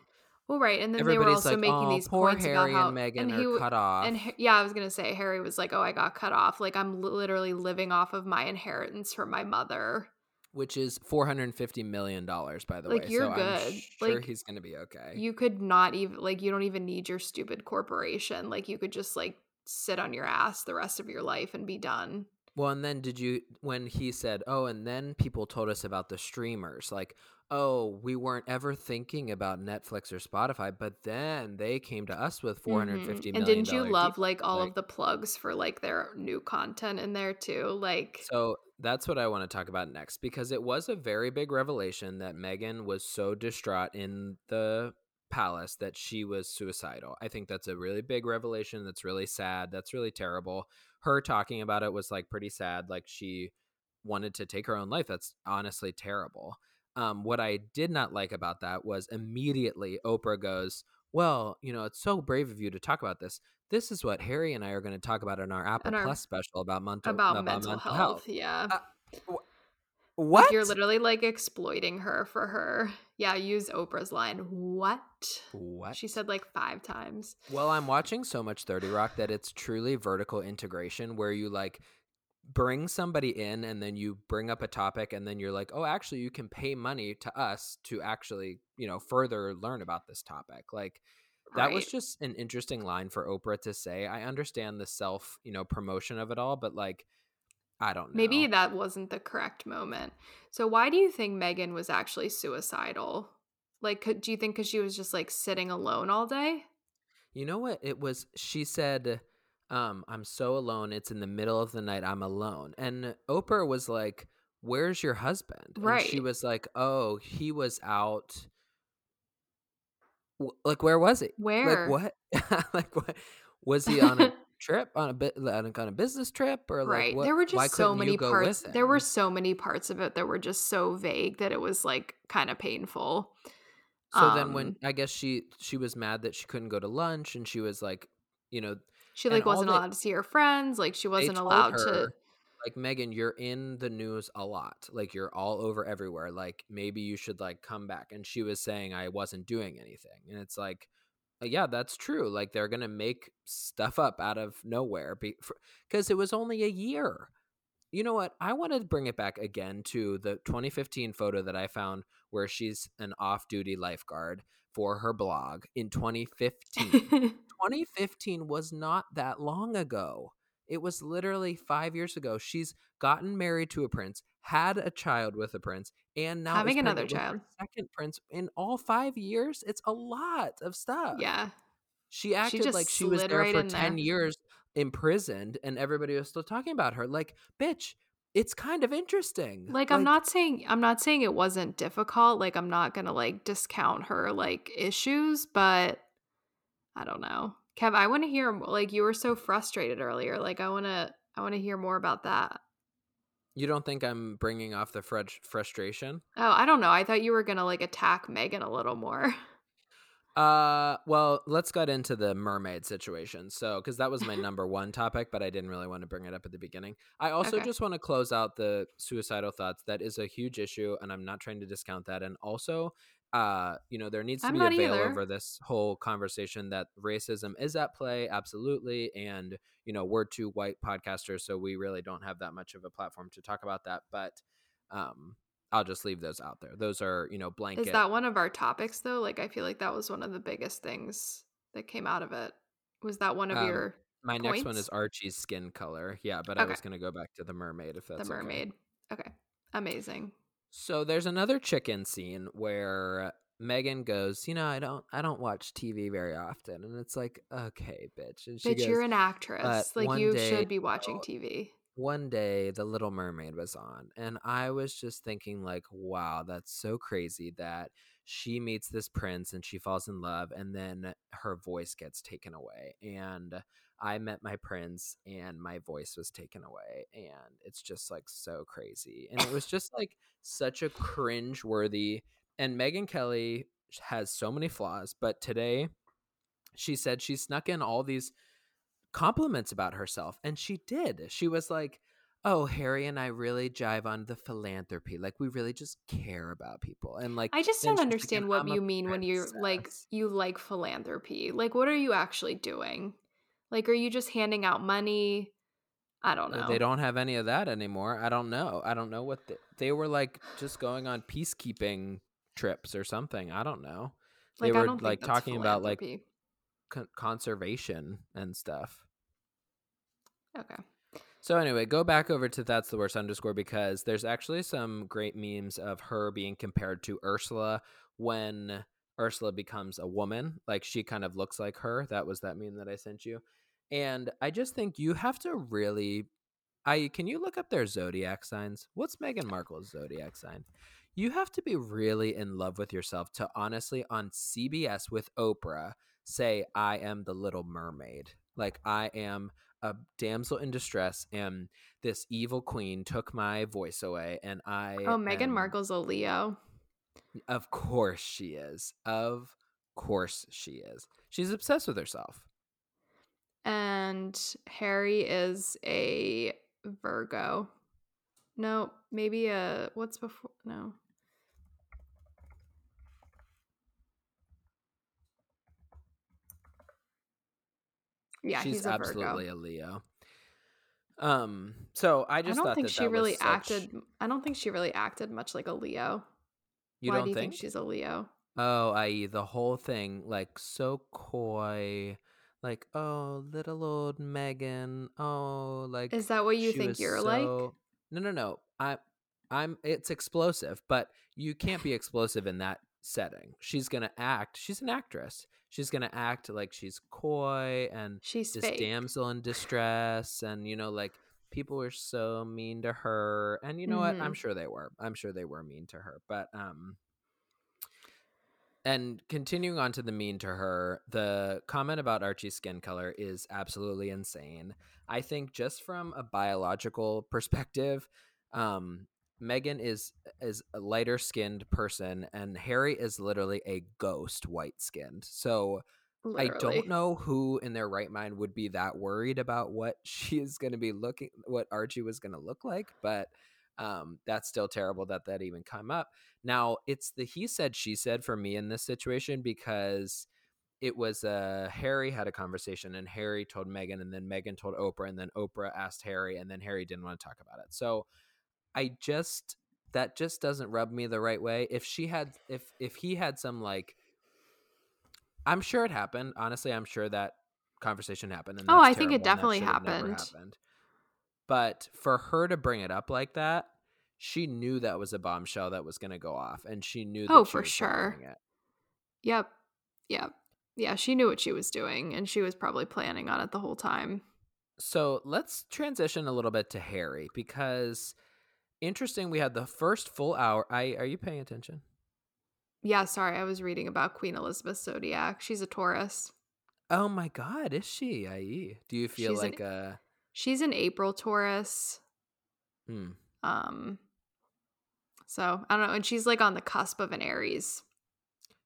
well right and then they were also like, making oh, these poor points Harry about how and Meghan and he, are cut off and yeah I was gonna say Harry was like, oh, I got cut off, like I'm literally living off of my inheritance from my mother, which is four hundred fifty million dollars, by the like, way like you're so good I'm sure like he's gonna be okay. You could not even like you don't even need your stupid corporation, like you could just like sit on your ass the rest of your life and be done. Well, and then did you, when he said, oh, and then people told us about the streamers, like, oh, we weren't ever thinking about Netflix or Spotify, but then they came to us with four hundred fifty mm-hmm. million. And didn't you love like all like, of the plugs for like their new content in there too? Like, so that's what I want to talk about next, because it was a very big revelation that Meghan was so distraught in the palace that she was suicidal. I think that's a really big revelation. That's really sad. That's really terrible. Her talking about it was like pretty sad. Like she wanted to take her own life. That's honestly terrible. Um, what I did not like about that was immediately Oprah goes, well, you know, it's so brave of you to talk about this. This is what Harry and I are going to talk about in our Apple our, Plus special about, mon- about, about mental, mental health. health. Yeah. Uh, wh- what? Like you're literally like exploiting her for her. Yeah. Use Oprah's line. What? What? She said like five times. Well, I'm watching so much thirty Rock that it's truly vertical integration where you like bring somebody in and then you bring up a topic and then you're like, oh, actually you can pay money to us to actually, you know, further learn about this topic. Like that right. was just an interesting line for Oprah to say. I understand the self, you know, promotion of it all, but like, I don't know. Maybe that wasn't the correct moment. So why do you think Meghan was actually suicidal? Like, could, do you think because she was just like sitting alone all day? You know what it was? She said, um, I'm so alone. It's in the middle of the night. I'm alone. And Oprah was like, where's your husband? Right. And she was like, oh, he was out. W- like, where was he? Where? Like, what? like, what? Was he on a trip on a bit on a business trip or like right. what, there were just so many parts there were so many parts of it that were just so vague that it was like kind of painful. So um, then when I guess she she was mad that she couldn't go to lunch and she was like you know, she like wasn't allowed to see her friends. Like she wasn't allowed to. Like, Meghan, you're in the news a lot. Like, you're all over everywhere. Like, maybe you should, like, come back. And she was saying, I wasn't doing anything. And it's like, yeah, that's true. Like, they're going to make stuff up out of nowhere because it was only a year. You know what? I want to bring it back again to the twenty fifteen photo that I found where she's an off-duty lifeguard for her blog in twenty fifteen. twenty fifteen was not that long ago. It was literally five years ago. She's gotten married to a prince, had a child with a prince, and now having another child, second prince in all five years. It's a lot of stuff. Yeah, she acted she like she was there for ten there. years, imprisoned, and everybody was still talking about her. Like, bitch, it's kind of interesting. Like, like I'm not saying I'm not saying it wasn't difficult. Like, I'm not gonna like discount her like issues, but I don't know. Kev, I want to hear, like, you were so frustrated earlier. Like, I want to, I want to hear more about that. You don't think I'm bringing off the fr- frustration? Oh, I don't know. I thought you were going to, like, attack Meghan a little more. Uh, well, let's get into the mermaid situation. So, because that was my number one topic, but I didn't really want to bring it up at the beginning. I also okay. just want to close out the suicidal thoughts. That is a huge issue, and I'm not trying to discount that. And also, Uh, you know, there needs to I'm be a veil either. over this whole conversation that racism is at play. Absolutely. And, you know, we're two white podcasters, so we really don't have that much of a platform to talk about that. But um, I'll just leave those out there. Those are, you know, blanket. Is that one of our topics, though? Like, I feel like that was one of the biggest things that came out of it. Was that one of um, your My points? Next one is Archie's skin color. Yeah, but okay. I was going to go back to the mermaid if that's The mermaid. Okay. okay. Amazing. So there's another chicken scene where Meghan goes, you know, I don't, I don't watch T V very often, and it's like, okay, bitch. And she bitch, goes, you're an actress. Like, you day, should be watching T V. One day, The Little Mermaid was on, and I was just thinking, like, wow, that's so crazy that she meets this prince and she falls in love, and then her voice gets taken away, and I met my prince and my voice was taken away, and it's just like so crazy. And it was just like such a cringe worthy. And Megyn Kelly has so many flaws, but today she said she snuck in all these compliments about herself, and she did. She was like, oh, Harry and I really jive on the philanthropy. Like, we really just care about people. And like, I just don't understand what you mean when you're like, you like philanthropy. Like, what are you actually doing? Like, are you just handing out money? I don't know. They don't have any of that anymore. I don't know. I don't know what the, they were like just going on peacekeeping trips or something. I don't know. They like, were like talking about like con- conservation and stuff. Okay. So anyway, go back over to That's the Worst Underscore, because there's actually some great memes of her being compared to Ursula when Ursula becomes a woman. Like, she kind of looks like her. That was that meme that I sent you. And I just think you have to really, I can you look up their zodiac signs? What's Meghan Markle's zodiac sign? You have to be really in love with yourself to honestly on C B S with Oprah say, I am the Little Mermaid. Like, I am a damsel in distress, and this evil queen took my voice away, and I Oh, Meghan am- Markle's a Leo. Of course she is. Of course she is. She's obsessed with herself. And Harry is a Virgo. No, maybe a what's before? No. Yeah, she's he's a absolutely Virgo. a Leo. Um. So I just I don't thought think that she that really was acted. Such... I don't think she really acted much like a Leo. You Why don't do you think? think she's a Leo? Oh, that is the whole thing, like, so coy, like, oh, little old Meghan, oh, like. Is that what you think you're so... like? No, no, no. I, I'm. It's explosive, but you can't be explosive in that setting. She's gonna act. She's an actress. She's gonna act like she's coy and she's this fake damsel in distress, and you know, like. People were so mean to her, and you know mm-hmm. what? I'm sure they were. I'm sure they were mean to her. But um, and continuing on to the mean to her, the comment about Archie's skin color is absolutely insane. I think just from a biological perspective, um, Meghan is is a lighter skinned person, and Harry is literally a ghost white skinned. So Literally. I don't know who in their right mind would be that worried about what she is going to be looking, what Archie was going to look like, but um, that's still terrible that that even come up. Now, it's the he said, she said for me in this situation, because it was uh, Harry had a conversation and Harry told Meghan, and then Meghan told Oprah, and then Oprah asked Harry, and then Harry didn't want to talk about it. So I just, that just doesn't rub me the right way. If she had, if, if he had some like, I'm sure it happened. Honestly, I'm sure that conversation happened. And oh, I think it definitely happened. happened. But for her to bring it up like that, she knew that was a bombshell that was going to go off, and she knew that. Oh, for sure. It. Yep. Yep. Yeah, she knew what she was doing, and she was probably planning on it the whole time. So let's transition a little bit to Harry, because interesting, we had the first full hour. I are you paying attention? Yeah, sorry, I was reading about Queen Elizabeth's zodiac. She's a Taurus. Oh my God, is she? I E. Do you feel she's like an, a? She's an April Taurus. Hmm. Um. So I don't know, and she's like on the cusp of an Aries.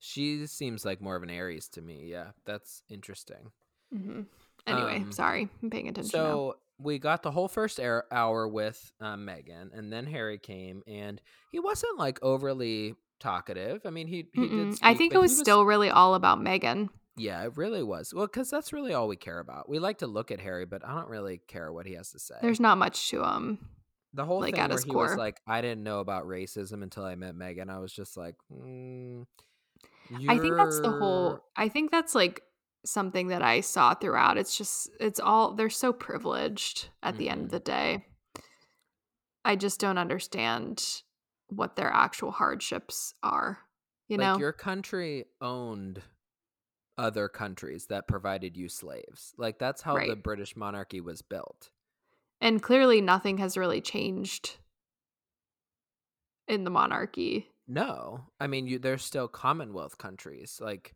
She seems like more of an Aries to me. Yeah, that's interesting. Mm-hmm. Anyway, um, sorry. I'm paying attention So now. We got the whole first hour with uh, Meghan, and then Harry came, and he wasn't like overly talkative. I mean, he, he did speak, I think it was, was still really all about Meghan. Yeah, it really was. Well, because that's really all we care about. We like to look at Harry, but I don't really care what he has to say. There's not much to him. The whole like, thing where he core. was like, I didn't know about racism until I met Meghan. I was just like, hmm. You're... I think that's the whole, I think that's like something that I saw throughout. It's just, it's all, they're so privileged at mm-hmm. the end of the day. I just don't understand what their actual hardships are, you like know? Your country owned other countries that provided you slaves. Like that's how right. the British monarchy was built. And clearly nothing has really changed in the monarchy. No, I mean, you, there's still Commonwealth countries like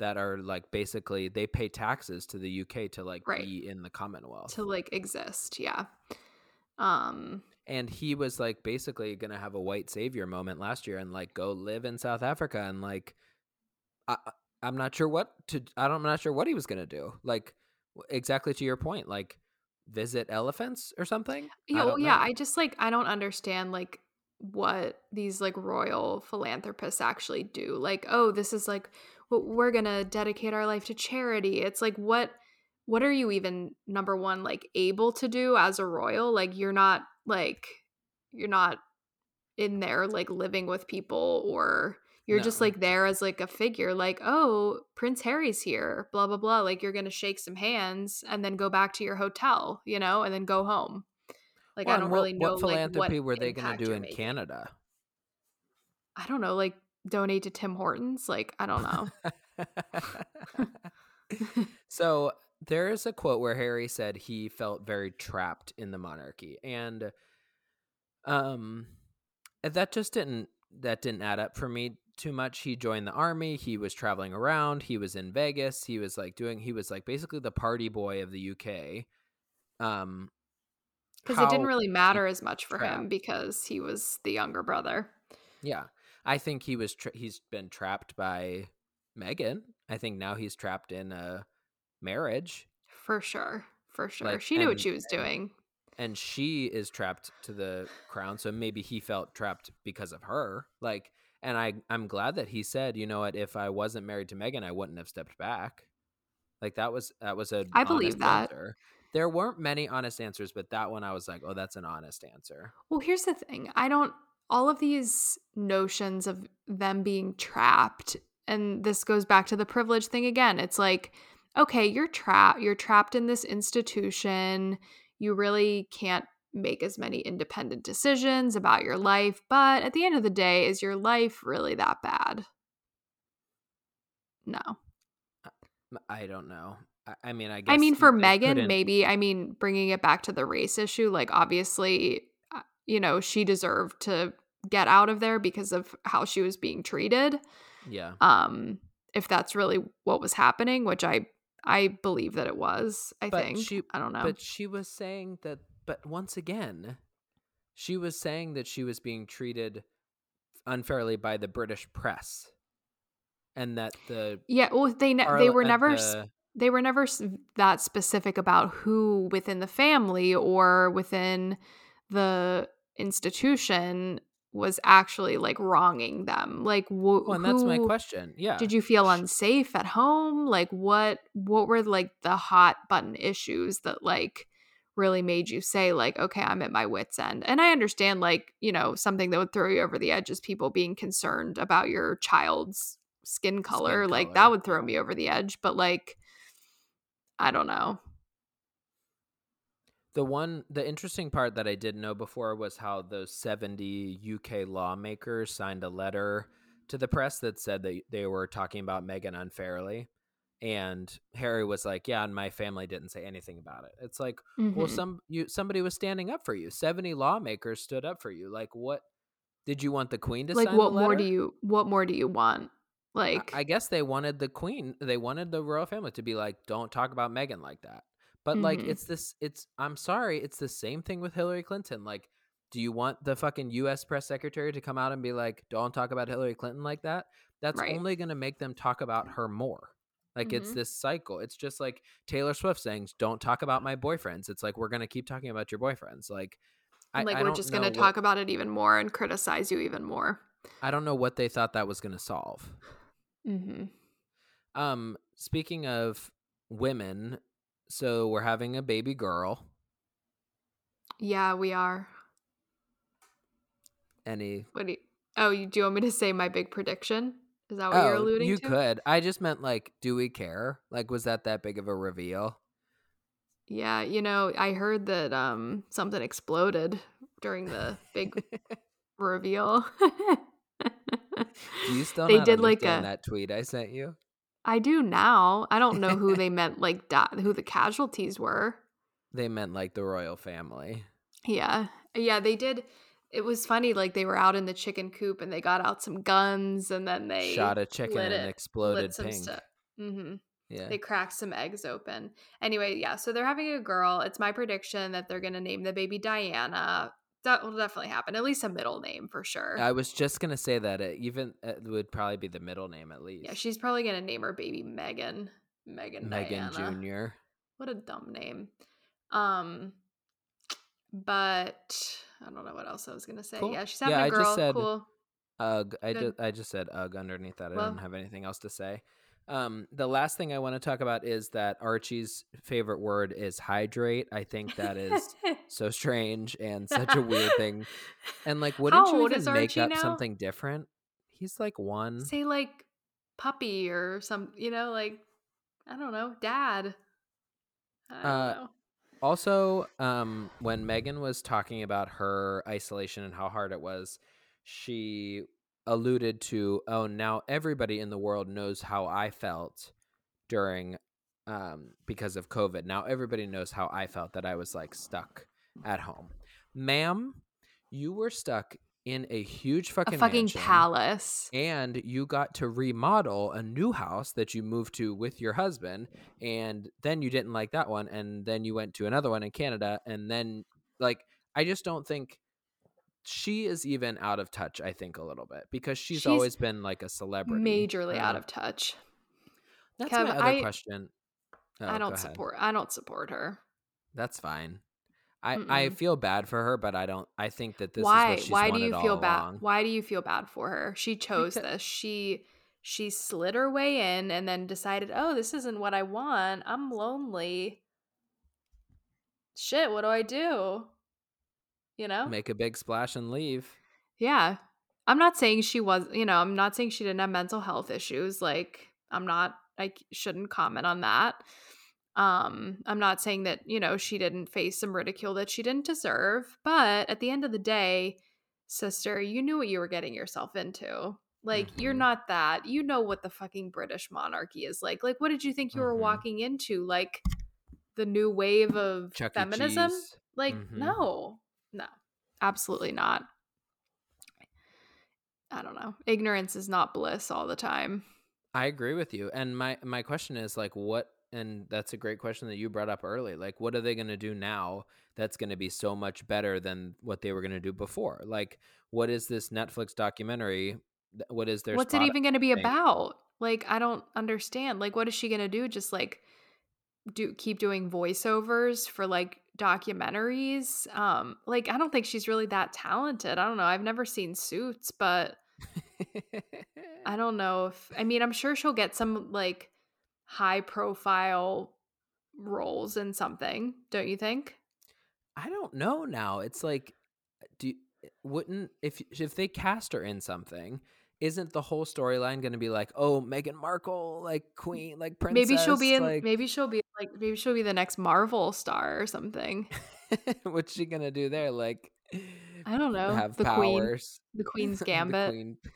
that are like basically they pay taxes to the U K to like right. be in the Commonwealth to like exist. Yeah. Um, and he was like basically going to have a white savior moment last year and like go live in South Africa. And like, I, I'm not sure what to I don't, I'm not sure what he was going to do. Like exactly to your point, like visit elephants or something. Yeah, I yeah. I just like I don't understand like. what these like royal philanthropists actually do. Like, oh, this is like what we're gonna dedicate our life to charity. It's like what what are you even number one like able to do as a royal? Like you're not like you're not in there like living with people, or you're no. just like there as like a figure, like, oh, Prince Harry's here, blah blah blah, like you're gonna shake some hands and then go back to your hotel, you know, and then go home. Like, well, I don't what, really know what philanthropy like, what were they going to do in making. Canada? I don't know, like donate to Tim Hortons. Like, I don't know. So there is a quote where Harry said he felt very trapped in the monarchy, and um, that just didn't that didn't add up for me too much. He joined the army. He was traveling around. He was in Vegas. He was like doing. He was like basically the party boy of the U K. Um. Because it didn't really matter as much for trapped. him because he was the younger brother. Yeah. I think he was tra- he's been trapped by Meghan. I think now he's trapped in a marriage. For sure. For sure. Like, she knew and, what she was and, doing. And she is trapped to the crown. So maybe he felt trapped because of her. Like, and I, I'm glad that he said, you know what, if I wasn't married to Meghan, I wouldn't have stepped back. Like that was, that was a, I believe that. Answer. There weren't many honest answers, but that one I was like, oh, that's an honest answer. Well, here's the thing. I don't – all of these notions of them being trapped, and this goes back to the privilege thing again. It's like, okay, you're trapped. You're trapped in this institution. You really can't make as many independent decisions about your life. But at the end of the day, is your life really that bad? No. I don't know. I mean, I guess. I mean, for Meghan, maybe. I mean, bringing it back to the race issue, like, obviously, you know, she deserved to get out of there because of how she was being treated. Yeah. Um, if that's really what was happening, which I I believe that it was, I but think. She, I don't know. But she was saying that, but once again, she was saying that she was being treated unfairly by the British press. and that the yeah, well, they ne- they were never the... they were never that specific about who within the family or within the institution was actually like wronging them. Like, wh- well, and that's who, my question. Yeah, did you feel unsafe at home? Like, what what were like the hot button issues that like really made you say like, okay, I'm at my wit's end? And I understand, like, you know, something that would throw you over the edge is people being concerned about your child's skin color. Skin like color. That would throw me over the edge. But like, I don't know. The one, the interesting part that I didn't know before was how those seventy U K lawmakers signed a letter to the press that said that they were talking about Meghan unfairly. And Harry was like, yeah, and my family didn't say anything about it. It's like, mm-hmm. well, some you somebody was standing up for you. seventy lawmakers stood up for you. Like, what did you want the Queen to like, sign? Like, what more do you what more do you want? Like, I, I guess they wanted the Queen, they wanted the royal family to be like, don't talk about Meghan like that. But mm-hmm. like, it's this, it's I'm sorry, it's the same thing with Hillary Clinton. Like, do you want the fucking U S press secretary to come out and be like, don't talk about Hillary Clinton like that? That's right. Only going to make them talk about her more. Like, mm-hmm. it's this cycle. It's just like Taylor Swift saying, don't talk about my boyfriends. It's like, we're going to keep talking about your boyfriends. Like, I, like I we're just going to talk about it even more and criticize you even more. I don't know what they thought that was going to solve. Mm-hmm. Um, speaking of women, so we're having a baby girl. Yeah, we are. Any? What do you, oh, you, do you want me to say my big prediction? Is that what oh, you're alluding you to? You could. I just meant, like, do we care? Like, was that that big of a reveal? Yeah, you know, I heard that um, something exploded during the big reveal. Do you still they not did understand like a, that tweet I sent you? I do now. I don't know who they meant, like, da- who the casualties were. They meant, like, the royal family. Yeah. Yeah, they did... It was funny, like they were out in the chicken coop and they got out some guns and then they shot a chicken and it, exploded pink. Mm-hmm. Yeah, they cracked some eggs open. Anyway, yeah, so they're having a girl. It's my prediction that they're going to name the baby Diana. That will definitely happen. At least a middle name for sure. I was just going to say that it even it would probably be the middle name at least. Yeah, she's probably going to name her baby Meghan. Meghan Meghan Diana. Junior What a dumb name. Um, but... I don't know what else I was going to say. Cool. Yeah, she's having yeah, a girl. I just said, cool. Ugh. I, did, I just said ugh underneath that. I well, didn't have anything else to say. Um, the last thing I want to talk about is that Archie's favorite word is hydrate. I think that is so strange and such a weird thing. And like, wouldn't How you even make Archie up now? Something different? He's like one. Say like puppy or some, you know, like, I don't know, dad. I don't uh, know. Also, um, when Meghan was talking about her isolation and how hard it was, she alluded to, oh, now everybody in the world knows how I felt during um, because of COVID. Now everybody knows how I felt, that I was like stuck at home. Ma'am, you were stuck in a huge fucking, a fucking palace, and you got to remodel a new house that you moved to with your husband, and then you didn't like that one, and then you went to another one in Canada, and then like, I just don't think she is even out of touch, I think a little bit, because she's, she's always been like a celebrity. Majorly uh, out of touch. That's Kev, my other I, question. Oh, I don't support I don't support her. That's fine. I, I feel bad for her, but I don't. I think that this Why? is what she's Why wanted do you all feel along. Ba- Why do you feel bad for her? She chose this. She she slid her way in and then decided, oh, this isn't what I want. I'm lonely. Shit, what do I do? You know, make a big splash and leave. Yeah, I'm not saying she was. You know, I'm not saying she didn't have mental health issues. Like, I'm not. I shouldn't comment on that. Um, I'm not saying that, you know, she didn't face some ridicule that she didn't deserve, but at the end of the day, sister, you knew what you were getting yourself into. Like, mm-hmm. you're not that. You know what the fucking British monarchy is like. Like, what did you think you mm-hmm. were walking into? Like, the new wave of Chuck feminism? Like, mm-hmm. no. No. Absolutely not. I don't know. Ignorance is not bliss all the time. I agree with you. And my, my question is, like, what And that's a great question that you brought up early. Like, what are they going to do now that's going to be so much better than what they were going to do before? Like, what is this Netflix documentary? What is their What's it even going to be about? Like, I don't understand. Like, what is she going to do? Just like do keep doing voiceovers for like documentaries? Um, like, I don't think she's really that talented. I don't know. I've never seen Suits, but I don't know if, I mean, I'm sure she'll get some like high profile roles in something. Don't you think? I don't know now. It's like, do wouldn't if if they cast her in something, isn't the whole storyline going to be like, oh, Meghan Markle, like queen, like princess? Maybe she'll be in. Like, maybe she'll be like. Maybe she'll be the next Marvel star or something. What's she gonna do there? Like, I don't know. Have the powers. Queen, the Queen's Gambit. the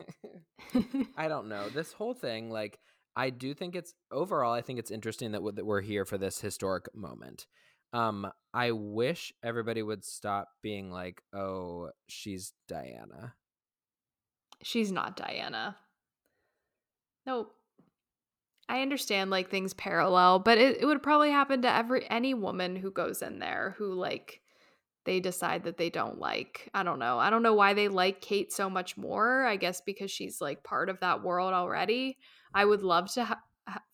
queen. I don't know. This whole thing, like, I do think it's overall. I think it's interesting that we're here for this historic moment. Um, I wish everybody would stop being like, oh, she's Diana. She's not Diana. Nope. I understand like things parallel, but it, it would probably happen to every any woman who goes in there who like they decide that they don't like. I don't know. I don't know why they like Kate so much more. I guess because she's like part of that world already. I would love to ha-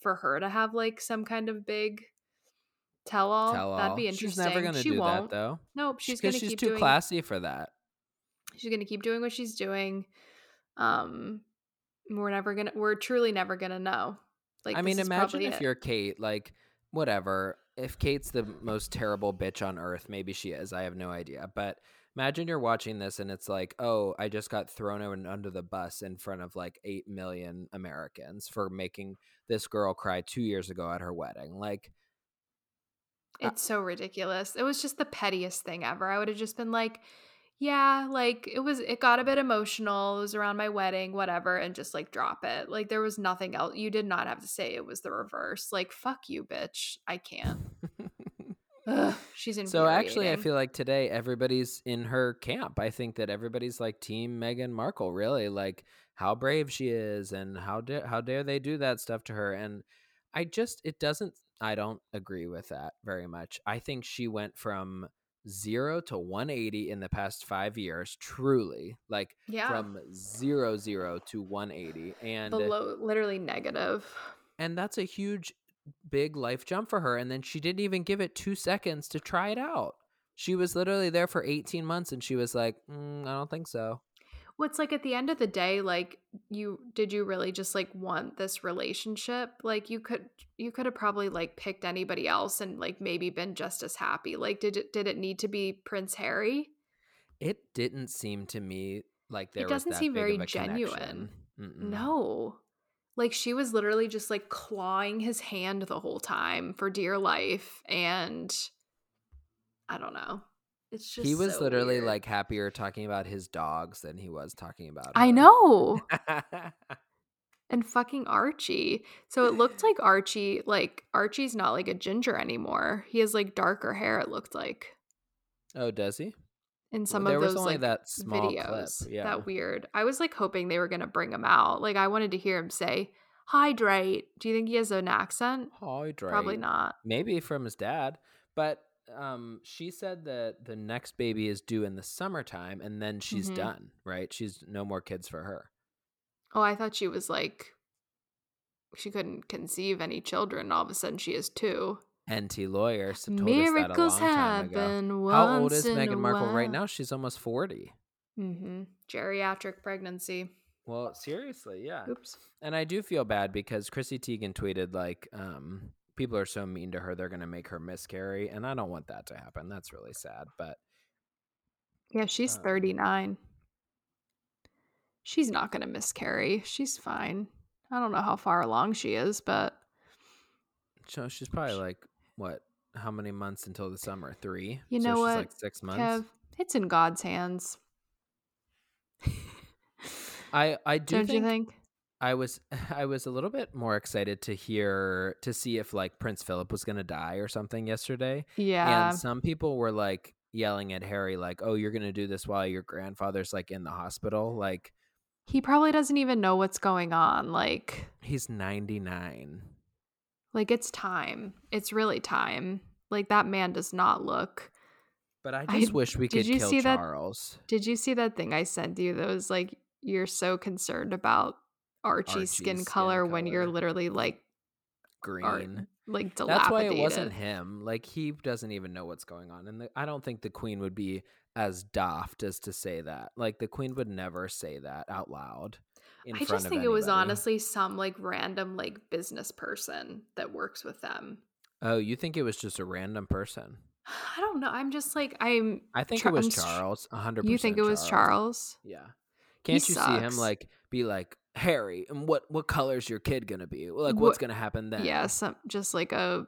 for her to have like some kind of big Tell all. Tell all. That'd be interesting. She's never going to do won't. that, though. Nope. She's going to keep doing... Because she's too classy for that. She's going to keep doing what she's doing. Um, We're never going to... We're truly never going to know. Like, I mean, imagine if it. you're Kate. Like, whatever. If Kate's the most terrible bitch on earth, maybe she is. I have no idea. But imagine you're watching this and it's like, oh, I just got thrown under the bus in front of like eight million Americans for making this girl cry two years ago at her wedding. Like... It's so ridiculous. It was just the pettiest thing ever. I would have just been like, yeah, like it was, it got a bit emotional. It was around my wedding, whatever. And just like drop it. Like there was nothing else. You did not have to say it was the reverse. Like, fuck you, bitch. I can't. Ugh, she's infuriating. So actually, I feel like today everybody's in her camp. I think that everybody's like team Meghan Markle, really, like how brave she is and how, da- how dare they do that stuff to her. And I just, it doesn't. I don't agree with that very much. I think she went from zero to one eighty in the past five years, truly. Like, yeah. From zero, zero to one eighty. And below, literally negative. And that's a huge, big life jump for her. And then she didn't even give it two seconds to try it out. She was literally there for eighteen months, and she was like, mm, I don't think so. Well, it's like at the end of the day, like you, did you really just like want this relationship? Like you could, you could have probably like picked anybody else and like maybe been just as happy. Like, did it, did it need to be Prince Harry? It didn't seem to me like there was that It doesn't was seem very genuine. No. Like she was literally just like clawing his hand the whole time for dear life. And I don't know. It's just he was so literally weird. Like happier talking about his dogs than he was talking about her. I know. And fucking Archie. So it looked like Archie, like Archie's not like a ginger anymore. He has like darker hair, it looked like. Oh, does he? In some well, of those like that small videos. Clip. Yeah. That weird. I was like hoping they were gonna bring him out. Like I wanted to hear him say, hydrate. Do you think he has an accent? Hydrate. Probably not. Maybe from his dad. But Um, she said that the next baby is due in the summertime, and then she's mm-hmm. done, right? She's no more kids for her. Oh, I thought she was like, she couldn't conceive any children. All of a sudden, she has two. N T lawyer told Miracles us that a long time ago. Once How old is Meghan Markle right now? She's almost forty. Mm-hmm. Geriatric pregnancy. Well, seriously, yeah. Oops. And I do feel bad because Chrissy Teigen tweeted like, um. people are so mean to her, they're going to make her miscarry. And I don't want that to happen. That's really sad. But yeah, she's um, thirty-nine. She's not going to miscarry. She's fine. I don't know how far along she is, but. So she's probably like, what? How many months until the summer? Three? You know so what? She's like six months. Kev, it's in God's hands. I, I do don't think. You think? I was I was a little bit more excited to hear to see if like Prince Philip was gonna die or something yesterday. Yeah, and some people were like yelling at Harry like, "Oh, you're gonna do this while your grandfather's like in the hospital." Like, he probably doesn't even know what's going on. Like, he's ninety-nine. Like, it's time. It's really time. Like, that man does not look. But I just I, wish we could kill Charles. That, did you see that thing I sent you that was like, you're so concerned about Archie's, Archie's skin, skin color, color when you're literally like green, are, like dilapidated. That's why it wasn't him. Like, he doesn't even know what's going on, and the, I don't think the Queen would be as daft as to say that. Like, the Queen would never say that out loud. I just think it was honestly some like random like business person that works with them. Oh, you think it was just a random person? I don't know. I'm just like I'm. I think Char- it was Charles. one hundred percent You think it Charles. was Charles? Yeah. Can't he you sucks. see him like be like, Harry, and what what color's your kid gonna be? Like, what's Wh- gonna happen then? Yeah, some just like a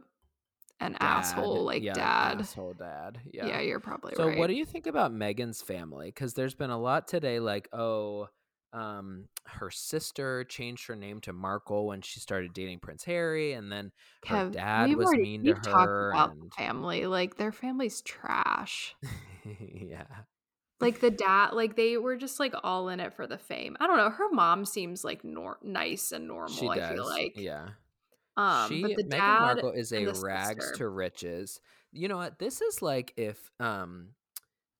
an dad. asshole like yeah, dad. Asshole dad. Yeah. Yeah, you're probably so right. So, what do you think about Meghan's family? Because there's been a lot today. Like, oh. Um, her sister changed her name to Markle when she started dating Prince Harry, and then Kev, her dad was already, mean to her. About and... family, like their family's trash. Yeah, like the dad, like they were just like all in it for the fame. I don't know. Her mom seems like nor- nice and normal. She does. I feel like, yeah. Um, she, but the Meghan dad Markle is a rags sister. to riches. You know what? This is like if um.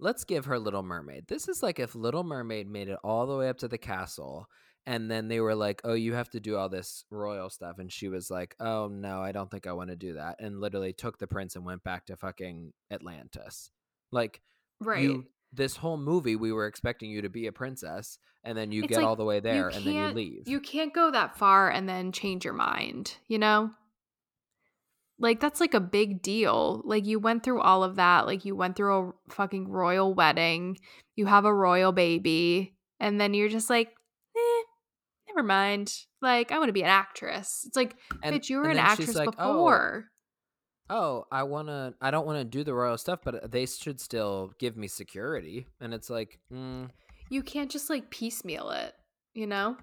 Let's give her Little Mermaid. This is like if Little Mermaid made it all the way up to the castle, and then they were like, oh, you have to do all this royal stuff. And she was like, oh, no, I don't think I want to do that. And literally took the prince and went back to fucking Atlantis. Like, right. You, this whole movie, we were expecting you to be a princess, and then you it's get like, all the way there, and then you leave. You can't go that far and then change your mind, you know? Like, that's, like, a big deal. Like, you went through all of that. Like, you went through a fucking royal wedding. You have a royal baby. And then you're just like, eh, never mind. Like, I want to be an actress. It's like, and, bitch, you were an actress like, before. Oh, oh I want to – I don't want to do the royal stuff, but they should still give me security. And it's like, mm. You can't just, like, piecemeal it, you know?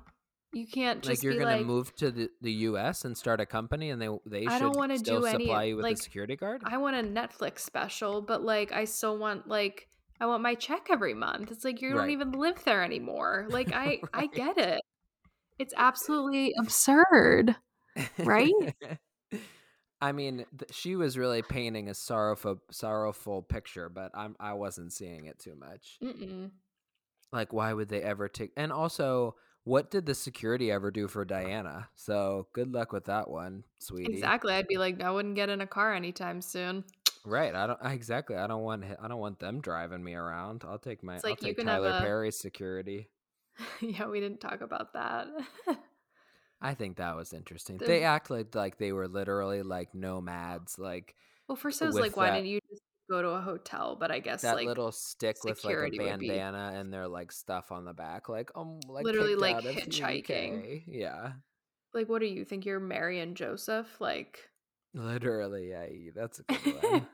You can't just like you're be gonna like, move to the, the U S and start a company, and they they I should don't still do supply any, you with like, a security guard. I want a Netflix special, but like I still want like I want my check every month. It's like you right. don't even live there anymore. Like I right. I get it. It's absolutely absurd, right? I mean, th- she was really painting a sorrowful sorrowful picture, but I'm I wasn't seeing it too much. Mm-mm. Like, why would they ever take? And also, what did the security ever do for Diana? So good luck with that one, sweetie. Exactly. I'd be like, I wouldn't get in a car anytime soon. Right. I don't. Exactly. I don't want. I don't want them driving me around. I'll take my. It's like I'll you take can Tyler have a... Perry's security. Yeah, we didn't talk about that. I think that was interesting. The... They act like, like they were literally like nomads. Like, well, first I was like, that... why didn't you just go to a hotel? But I guess that like, little stick with like a bandana and their like stuff on the back, like um like literally like hitchhiking. Yeah, like what do you think you're Marion Joseph? Like literally, yeah, that's a good one.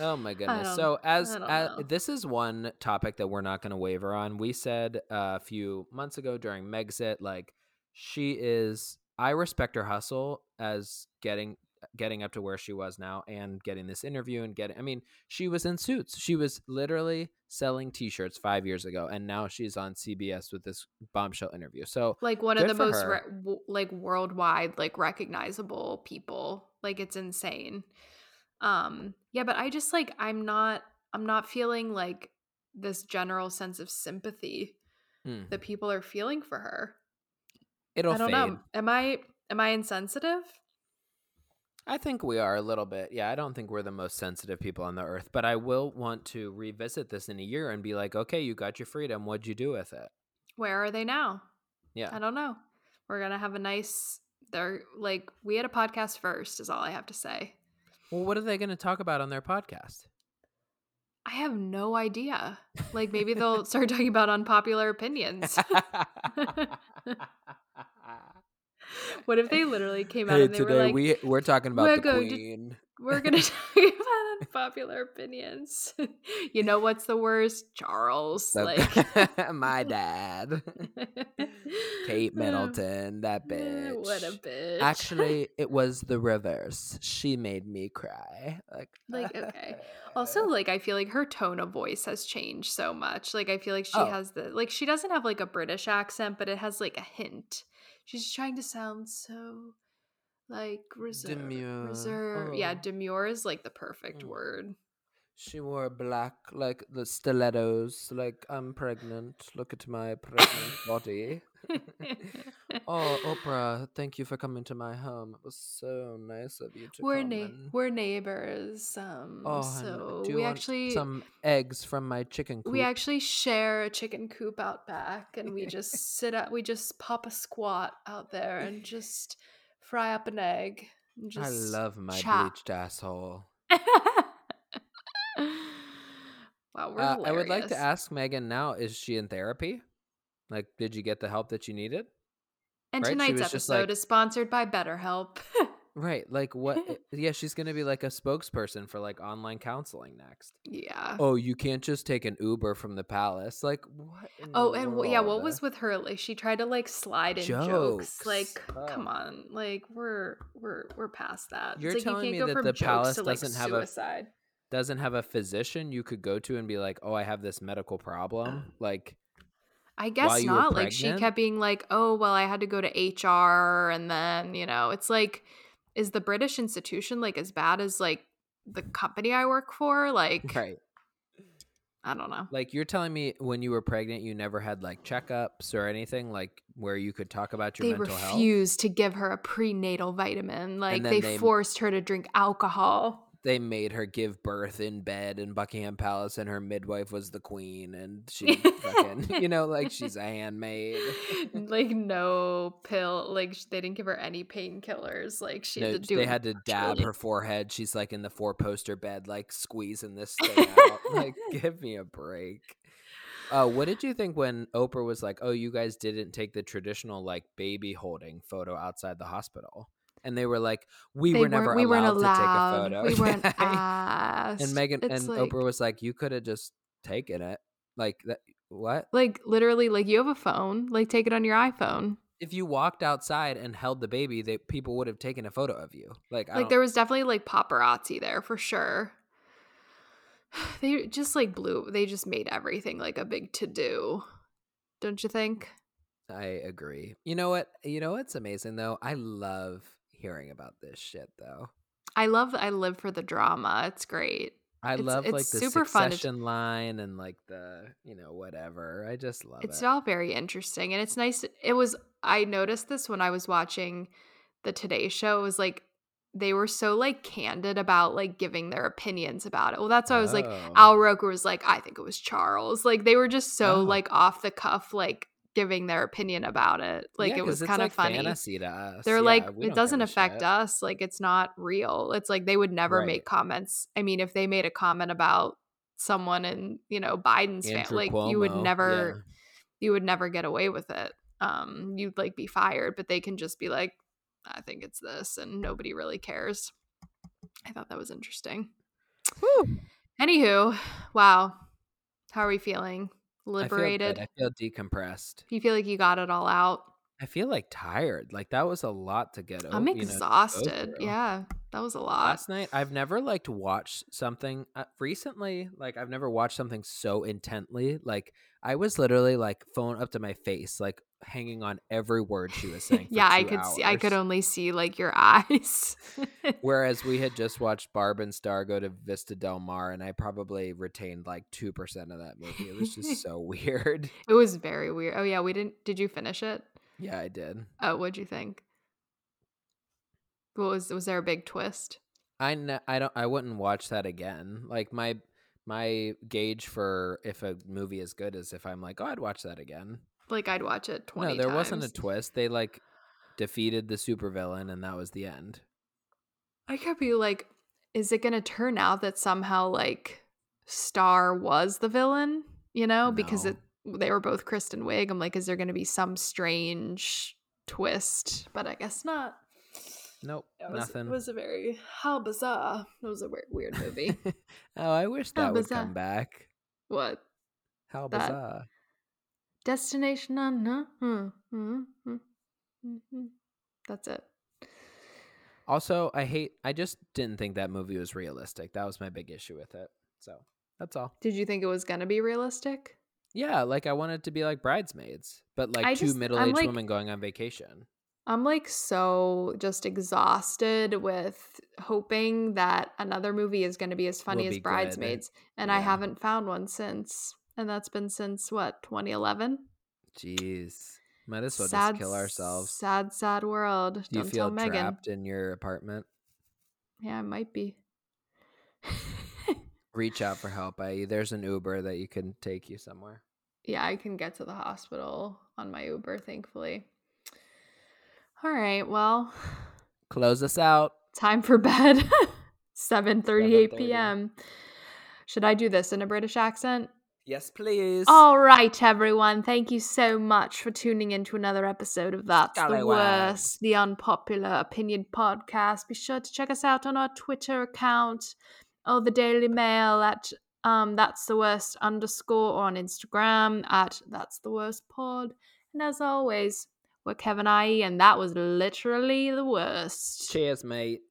Oh my goodness. So as, as this is one topic that we're not going to waver on. We said uh, a few months ago during Megxit, like she is I respect her hustle as getting getting up to where she was now and getting this interview and getting, I mean, she was in Suits. She was literally selling t-shirts five years ago. And now she's on C B S with this bombshell interview. So like one of the most re- w- like worldwide, like recognizable people, like it's insane. Um, yeah, but I just like, I'm not, I'm not feeling like this general sense of sympathy mm. that people are feeling for her. It'll I don't fade. know. Am I, am I insensitive? I think we are a little bit. Yeah, I don't think we're the most sensitive people on the earth, but I will want to revisit this in a year and be like, okay, you got your freedom. What'd you do with it? Where are they now? Yeah. I don't know. We're going to have a nice, they're like, we had a podcast first is all I have to say. Well, what are they going to talk about on their podcast? I have no idea. Like maybe they'll start talking about unpopular opinions. What if they literally came out hey, and they today were like, we, we're talking about we're the going queen. To, we're going to talk about unpopular opinions. You know what's the worst? Charles. So, like my dad. Kate Middleton, that bitch. What a bitch. Actually, it was the reverse. She made me cry. Like, like okay. Also, like, I feel like her tone of voice has changed so much. Like, I feel like she oh. has the, like, she doesn't have, like, a British accent, but it has, like, a hint. She's trying to sound so, like, reserved. Demure. Reserve. Oh. Yeah, demure is, like, the perfect mm. word. She wore black, like the stilettos, like I'm pregnant. Look at my pregnant body. Oh, Oprah, thank you for coming to my home. It was so nice of you to we're come. Na- and... We're neighbors. Um, oh, so do you we want actually some eggs from my chicken coop? We actually share a chicken coop out back, and we just sit up. We just pop a squat out there and just fry up an egg. And just I love my chat. Bleached asshole. Wow, we're uh, I would like to ask Meghan now, is she in therapy? Like, did you get the help that you needed? And right? Tonight's episode like, is sponsored by BetterHelp. Right. Like what? Yeah, she's going to be like a spokesperson for like online counseling next. Yeah. Oh, you can't just take an Uber from the palace. Like what? Oh, and world? yeah, what was with her? Like she tried to like slide in jokes. jokes. Like, oh. come on. Like we're we're we're past that. You're it's telling like, you can't me go that the palace to, doesn't like, have suicide. a doesn't have a physician you could go to and be like, oh, I have this medical problem. Like, I guess not. Like, she kept being like, oh, well, I had to go to H R. And then, you know, it's like, is the British institution like as bad as like the company I work for? Like, right. I don't know. Like, you're telling me when you were pregnant, you never had like checkups or anything like where you could talk about your they mental health? They refused to give her a prenatal vitamin. Like, they, they forced her to drink alcohol. They made her give birth in bed in Buckingham Palace, and her midwife was the queen, and she fucking, you know, like she's a handmaid. Like no pill, like they didn't give her any painkillers. Like she no, did do. They had to dab her forehead. She's like in the four-poster bed, like squeezing this thing out. Like, give me a break. Uh, what did you think when Oprah was like, "Oh, you guys didn't take the traditional like baby holding photo outside the hospital"? And they were like, we they were never allowed, we allowed to take a photo. We weren't asked. And Meghan it's and like, Oprah was like, you could have just taken it. Like, that, what? Like, literally, like, you have a phone. Like, take it on your iPhone. If you walked outside and held the baby, they, people would have taken a photo of you. Like, I like don't... there was definitely, like, paparazzi there for sure. They just, like, blew. They just made everything, like, a big to-do. Don't you think? I agree. You know what? You know what's amazing, though? I love... hearing about this shit though. I love I live for the drama. It's great. I it's, love it's like the super Succession fun. line and like the, you know, whatever. I just love it's it. It's all very interesting and it's nice. It was I noticed this when I was watching the Today Show. It was like they were so like candid about like giving their opinions about it. Well, that's why I was oh. like Al Roker was like, I think it was Charles. Like they were just so oh. like off the cuff like giving their opinion about it. Like yeah, it was kind of like funny fantasy to us. They're yeah, like it doesn't affect us, like it's not real. It's like they would never right. make comments. I mean, if they made a comment about someone in, you know, Biden's family, like Cuomo. you would never yeah. you would never get away with it. Um you'd like be fired, but they can just be like, I think it's this and nobody really cares. I thought that was interesting. Woo. Anywho, wow. How are we feeling? Liberated. I feel, I feel decompressed. You feel like you got it all out. I feel like tired. Like that was a lot to get over. I'm exhausted. You know, yeah, that was a lot. Last night, I've never like watched something uh, recently. Like I've never watched something so intently. Like I was literally like phone up to my face, like hanging on every word she was saying. For yeah, two I could hours. see. I could only see like your eyes. Whereas we had just watched Barb and Star go to Vista Del Mar, and I probably retained like two percent of that movie. It was just so weird. It was very weird. Oh yeah, we didn't. Did you finish it? Yeah, I did. Oh, what'd you think? What was was there a big twist? I n- I don't. I wouldn't watch that again. Like my my gauge for if a movie is good is if I'm like, oh, I'd watch that again. Like I'd watch it twenty times. No, there times. wasn't a twist. They like defeated the supervillain, and that was the end. I could be like, is it going to turn out that somehow like Star was the villain? You know, no. because it. They were both Kristen Wiig. I'm like, is there going to be some strange twist? But I guess not. Nope, it was, nothing. It was a very, how bizarre. It was a weird, weird movie. Oh, I wish that how would bizarre. come back. What? How that? bizarre. Destination unknown. Hmm. Hmm. Hmm. Hmm. That's it. Also, I hate, I just didn't think that movie was realistic. That was my big issue with it. So that's all. Did you think it was going to be realistic? Yeah, like I wanted to be like Bridesmaids, but like I two just, middle-aged like, women going on vacation. I'm like so just exhausted with hoping that another movie is going to be as funny as Bridesmaids. And yeah. I haven't found one since. And that's been since, what, twenty eleven? Jeez. Might as well sad, just kill ourselves. Sad, sad world. Do you Don't feel trapped Meghan. in your apartment? Yeah, I might be. Reach out for help. I, there's an Uber that you can take you somewhere. Yeah, I can get to the hospital on my Uber, thankfully. All right, well. Close us out. Time for bed. seven thirty-eight p.m. Should I do this in a British accent? Yes, please. All right, everyone. Thank you so much for tuning in to another episode of That's Scallywag. The Worst, the Unpopular Opinion Podcast. Be sure to check us out on our Twitter account or the Daily Mail at um, That's The Worst underscore or on Instagram at That's The Worst Pod. And as always, we're Kevin I E, and that was literally the worst. Cheers, mate.